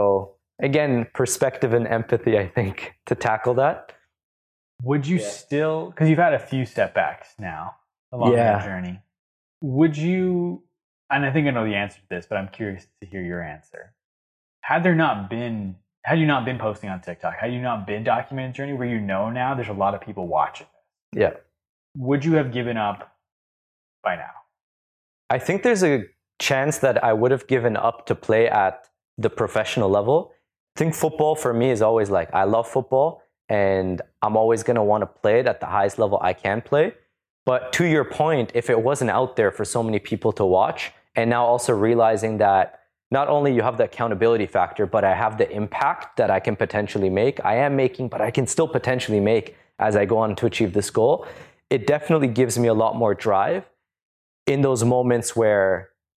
again, perspective and empathy, I think, to tackle that. Would you yeah. still, because you've had a few setbacks now along yeah. your journey. Would you, and I think I know the answer to this, but I'm curious to hear your answer. Had there not been, had you not been posting on TikTok, had you not been documenting journey where you know now there's a lot of people watching? Yeah. Would you have given up by now? I think there's a chance that I would have given up to play at the professional level. I think football for me is always like, I love football and I'm always going to want to play it at the highest level I can play. But to your point, if it wasn't out there for so many people to watch, and now also realizing that not only you have the accountability factor, but I have the impact that I can potentially make, I am making, but I can still potentially make as I go on to achieve this goal, it definitely gives me a lot more drive in those moments where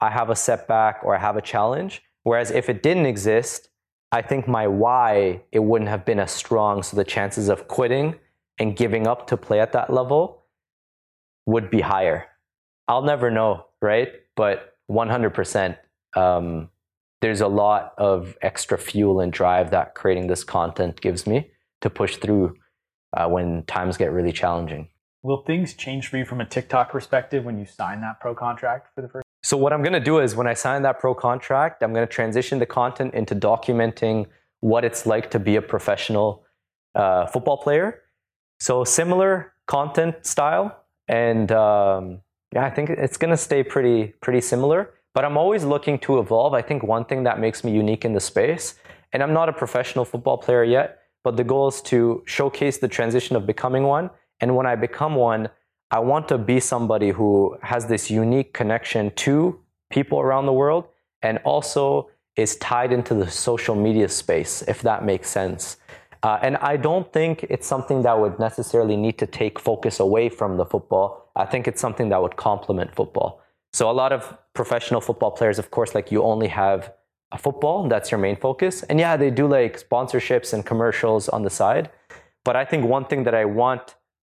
I have a setback or I have a challenge. Whereas if it didn't exist, I think my why, it wouldn't have been as strong. So the chances of quitting and giving up to play at that level would be higher. I'll never know, right? But one hundred percent, um, there's a lot of extra fuel and drive that creating this content gives me to push through uh, when times get really challenging. Will things change for you from a TikTok perspective when you sign that pro contract for the first? So what I'm going to do is when I sign that pro contract, I'm going to transition the content into documenting what it's like to be a professional uh, football player. So similar content style. And um, yeah, I think it's going to stay pretty, pretty similar, but I'm always looking to evolve. I think one thing that makes me unique in the space, and I'm not a professional football player yet, but the goal is to showcase the transition of becoming one. And when I become one, I want to be somebody who has this unique connection to people around the world and also is tied into the social media space, if that makes sense. Uh, and I don't think it's something that would necessarily need to take focus away from the football. I think it's something that would complement football. So a lot of professional football players, of course, like you only have a football, that's your main focus. And yeah, they do like sponsorships and commercials on the side. But I think one thing that I want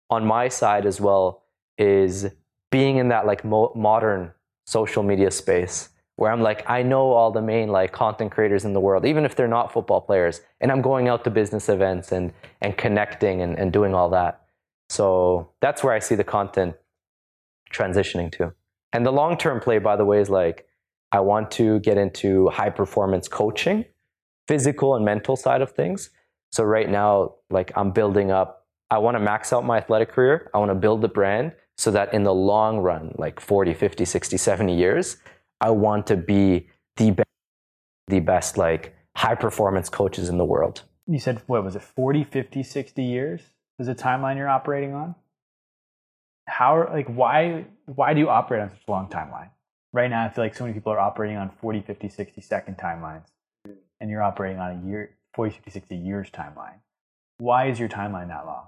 on my side as well is being in that like mo- modern social media space where I'm like, I know all the main like content creators in the world, even if they're not football players, and I'm going out to business events and and connecting and, and doing all that. So that's where I see the content transitioning to. And the long-term play, by the way, is like, I want to get into high performance coaching, physical and mental side of things. So right now, like I'm building up, I want to max out my athletic career. I want to build the brand so that in the long run, like forty, fifty, sixty, seventy years, I want to be the best, the best like high performance coaches in the world. You said, what was it? forty, fifty, sixty years is the timeline you're operating on? How, like, why, why do you operate on such a long timeline? Right now, I feel like so many people are operating on forty, fifty, sixty second timelines, and you're operating on a year, forty, fifty, sixty years timeline. Why is your timeline that long?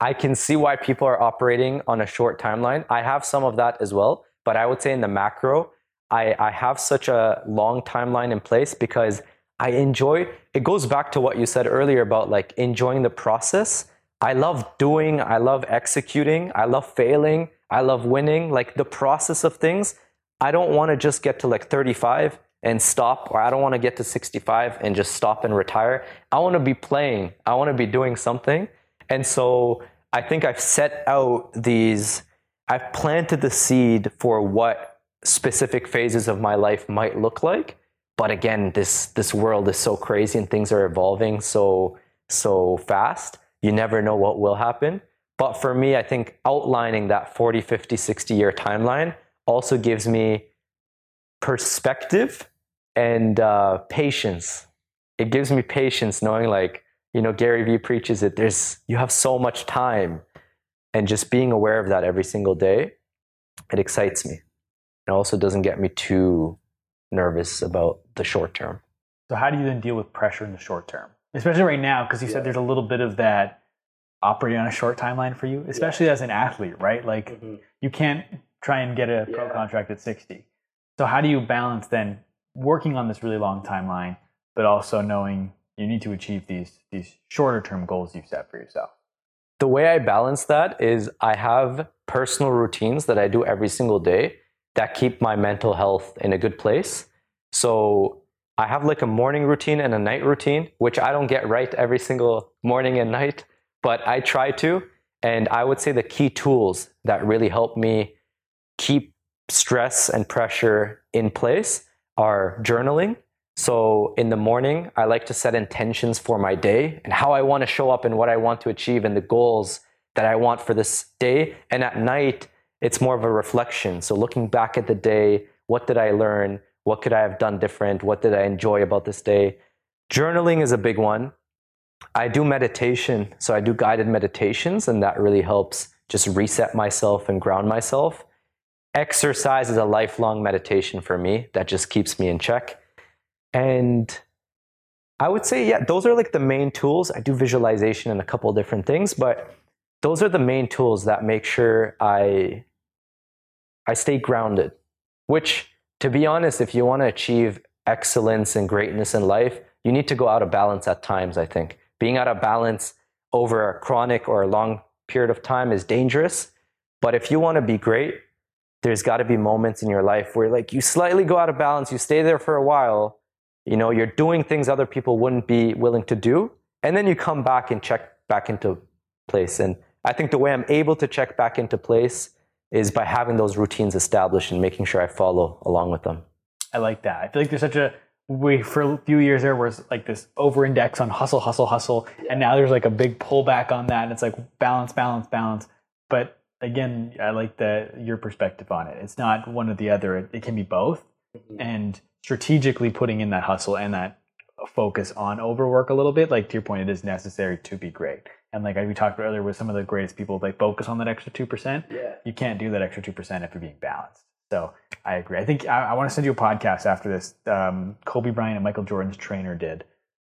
I can see why people are operating on a short timeline. I have some of that as well, but I would say in the macro, I, I have such a long timeline in place because I enjoy, it goes back to what you said earlier about like enjoying the process. I love doing, I love executing, I love failing, I love winning, like the process of things. I don't want to just get to like thirty-five and stop, or I don't want to get to sixty-five and just stop and retire. I want to be playing, I want to be doing something. And so I think I've set out these, I've planted the seed for what specific phases of my life might look like. But again, this this world is so crazy and things are evolving so so fast. You never know what will happen. But for me, I think outlining that forty, fifty, sixty year timeline also gives me perspective and uh, patience. It gives me patience knowing, like, you know, Gary Vee preaches it, there's, you have so much time, and just being aware of that every single day, it excites me. It also doesn't get me too nervous about the short term. So how do you then deal with pressure in the short term? Especially right now, because you yeah. said there's a little bit of that operating on a short timeline for you, especially yeah. as an athlete, right? Like mm-hmm. you can't try and get a yeah. pro contract at sixty. So how do you balance then working on this really long timeline, but also knowing you need to achieve these these shorter term goals you've set for yourself? The way I balance that is I have personal routines that I do every single day that keep my mental health in a good place. So I have like a morning routine and a night routine, which I don't get right every single morning and night, but I try to. And I would say the key tools that really help me keep stress and pressure in place are journaling. So in the morning, I like to set intentions for my day and how I want to show up and what I want to achieve and the goals that I want for this day. And at night, it's more of a reflection. So looking back at the day, what did I learn? What could I have done different? What did I enjoy about this day? Journaling is a big one. I do meditation. So I do guided meditations, and that really helps just reset myself and ground myself. Exercise is a lifelong meditation for me that just keeps me in check. And I would say, yeah, those are like the main tools. I do visualization and a couple of different things, but those are the main tools that make sure I I stay grounded, which, to be honest, if you want to achieve excellence and greatness in life, you need to go out of balance at times, I think. Being out of balance over a chronic or a long period of time is dangerous. But if you want to be great, there's got to be moments in your life where like you slightly go out of balance, you stay there for a while, you know, you're doing things other people wouldn't be willing to do, and then you come back and check back into place. And I think the way I'm able to check back into place is by having those routines established and making sure I follow along with them. I like that. I feel like there's such a, we for a few years there was like this over index on hustle, hustle, hustle. And now there's like a big pullback on that. And it's like balance, balance, balance. But again, I like the your perspective on it. It's not one or the other. It, it can be both. Mm-hmm. And strategically putting in that hustle and that focus on overwork a little bit, like to your point, it is necessary to be great. And like we talked about earlier with some of the greatest people, like focus on that extra two percent. Yeah. You can't do that extra two percent if you're being balanced. So I agree. I think I, I want to send you a podcast after this. Um, Kobe Bryant and Michael Jordan's trainer did.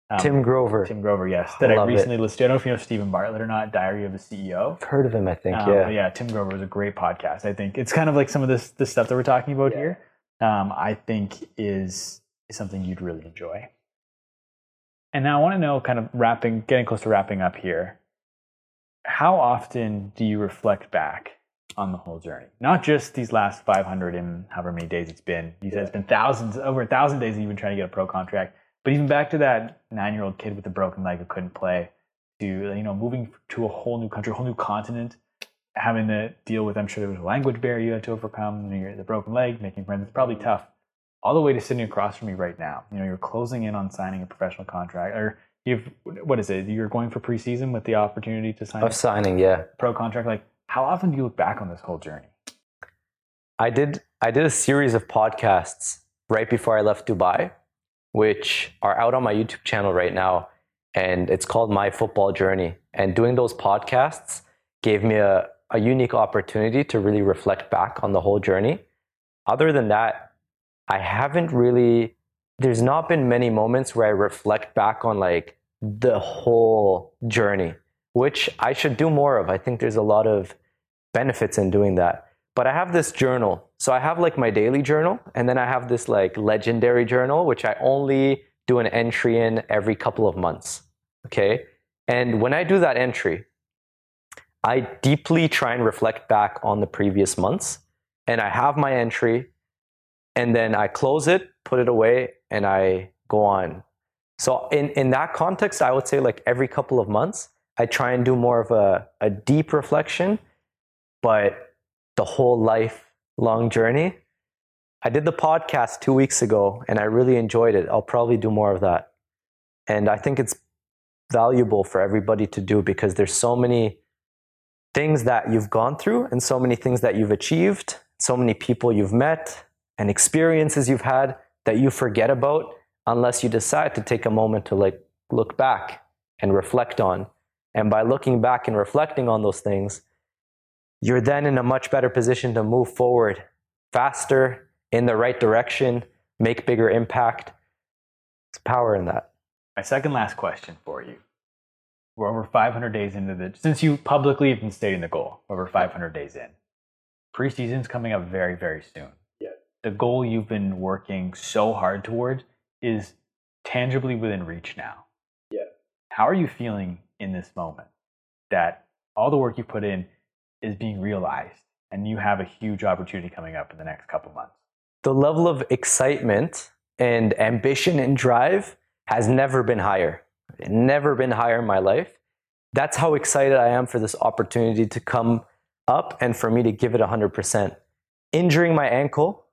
Um, Tim Grover. Tim Grover, yes. That I, I recently it. listened to. I don't know if you know Stephen Bartlett or not, Diary of a C E O. I've heard of him, I think, um, yeah. Yeah, Tim Grover was a great podcast, I think. It's kind of like some of this, this stuff that we're talking about yeah. here, um, I think is, is something you'd really enjoy. And now I want to know, kind of wrapping, getting close to wrapping up here, how often do you reflect back on the whole journey, not just these last five hundred and however many days it's been. You said it's been thousands, over a thousand days that you've been trying to get a pro contract. But even back to that nine-year-old kid with a broken leg who couldn't play, to, you know, moving to a whole new country, a whole new continent, having to deal with, I'm sure there was a language barrier you had to overcome, you know, the broken leg, making friends, it's probably tough. All the way to sitting across from me right now. You know, you're closing in on signing a professional contract, or you've, what is it? You're going for preseason with the opportunity to sign. Of signing, yeah. Pro contract. Like, how often do you look back on this whole journey? I did. I did a series of podcasts right before I left Dubai, which are out on my YouTube channel right now. And it's called My Football Journey. And doing those podcasts gave me a, a unique opportunity to really reflect back on the whole journey. Other than that, I haven't really, there's not been many moments where I reflect back on like the whole journey, which I should do more of. I think there's a lot of benefits in doing that. But I have this journal. So I have like my daily journal, and then I have this like legendary journal, which I only do an entry in every couple of months. Okay. And when I do that entry, I deeply try and reflect back on the previous months, and I have my entry, and then I close it, put it away, and I go on. So in, in that context, I would say like every couple of months, I try and do more of a, a deep reflection. But the whole lifelong journey, I did the podcast two weeks ago and I really enjoyed it. I'll probably do more of that. And I think it's valuable for everybody to do, because there's so many things that you've gone through and so many things that you've achieved, so many people you've met and experiences you've had that you forget about unless you decide to take a moment to like look back and reflect on. And by looking back and reflecting on those things, you're then in a much better position to move forward faster, in the right direction, make bigger impact. There's power in that. My second last question for you. We're over five hundred days into the, since you publicly have been stating the goal, over five hundred days in. Preseason's coming up very, very soon. Yeah. The goal you've been working so hard towards is tangibly within reach now. Yeah. How are you feeling in this moment that all the work you put in is being realized and you have a huge opportunity coming up in the next couple months? The level of excitement and ambition and drive has never been higher. Never been higher in my life. That's how excited I am for this opportunity to come up and for me to give it one hundred percent. Injuring my ankle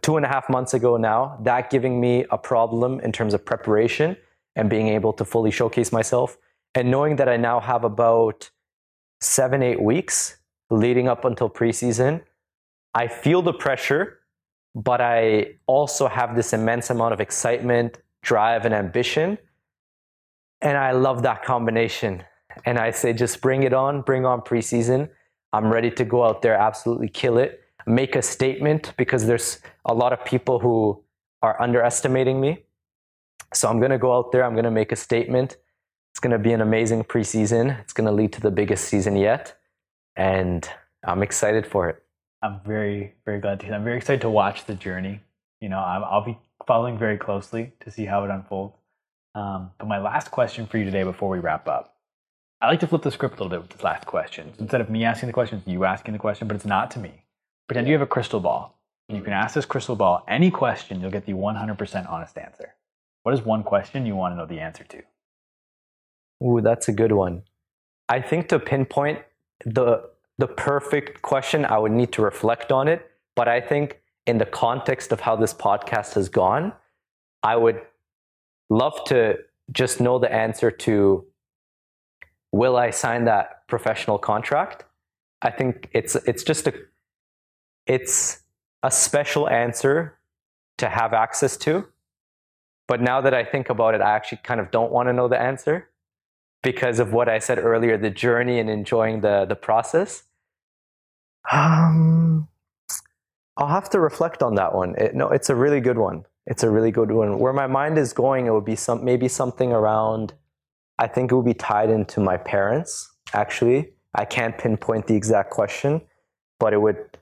two and a half months ago now, that giving me a problem in terms of preparation and being able to fully showcase myself, and knowing that I now have about seven, eight weeks leading up until preseason. I feel the pressure, but I also have this immense amount of excitement, drive, and ambition. And I love that combination. And I say, just bring it on, bring on preseason. I'm ready to go out there, absolutely kill it, make a statement, because there's a lot of people who are underestimating me. So I'm going to go out there, I'm going to make a statement. It's going to be an amazing preseason. It's going to lead to the biggest season yet. And I'm excited for it. I'm very, very glad to hear that. I'm very excited to watch the journey. You know, I'm, I'll be following very closely to see how it unfolds. Um, but my last question for you today before we wrap up, I like to flip the script a little bit with this last question. So instead of me asking the question, it's you asking the question, but it's not to me. Pretend you have a crystal ball. And you can ask this crystal ball any question, you'll get the one hundred percent honest answer. What is one question you want to know the answer to? Ooh, that's a good one. I think to pinpoint the the perfect question, I would need to reflect on it. But I think in the context of how this podcast has gone, I would love to just know the answer to, will I sign that professional contract? I think it's it's just a it's a special answer to have access to. But now that I think about it, I actually kind of don't want to know the answer, because of what I said earlier, the journey and enjoying the, the process. Um, I'll have to reflect on that one. It, no, it's a really good one. It's a really good one. Where my mind is going, it would be some maybe something around, I think it would be tied into my parents, actually. I can't pinpoint the exact question, but it would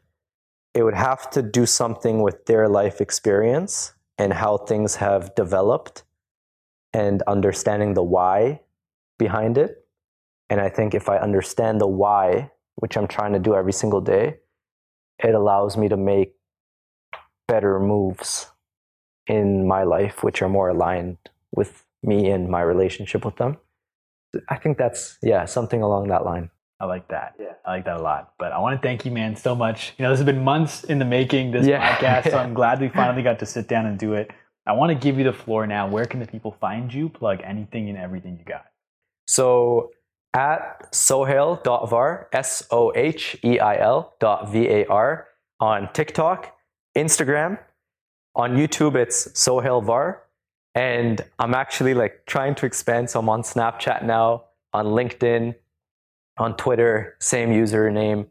it would have to do something with their life experience and how things have developed and understanding the why behind it. And I think if I understand the why, which I'm trying to do every single day, it allows me to make better moves in my life, which are more aligned with me and my relationship with them. I think that's, yeah, something along that line. I like that. Yeah. I like that a lot. But I want to thank you, man, so much. You know, this has been months in the making, this yeah. podcast, so I'm glad we finally got to sit down and do it. I want to give you the floor now. Where can the people find you? Plug anything and everything you got. So at Soheil dot var, S O H E I L dot V A R on TikTok, Instagram, on YouTube, it's Soheil Var. And I'm actually like trying to expand. So I'm on Snapchat now, on LinkedIn, on Twitter, same username.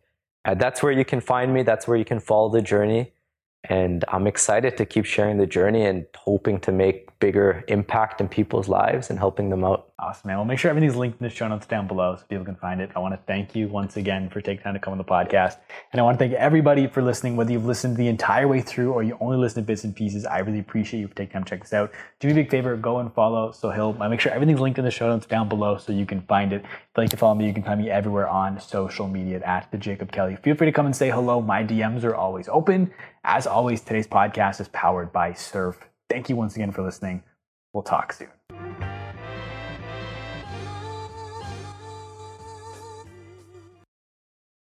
Uh, that's where you can find me. That's where you can follow the journey. And I'm excited to keep sharing the journey and hoping to make bigger impact in people's lives and helping them out. Awesome, man. We'll make sure everything's linked in the show notes down below so people can find it. I want to thank you once again for taking time to come on the podcast. And I want to thank everybody for listening, whether you've listened the entire way through or you only listen to bits and pieces. I really appreciate you for taking time to check this out. Do me a big favor, go and follow Soheil. I'll make sure everything's linked in the show notes down below so you can find it. If you'd like to follow me, you can find me everywhere on social media at the Jacob Kelly. Feel free to come and say hello. My D Ms are always open. As always, today's podcast is powered by Surf. Thank you once again for listening. We'll talk soon.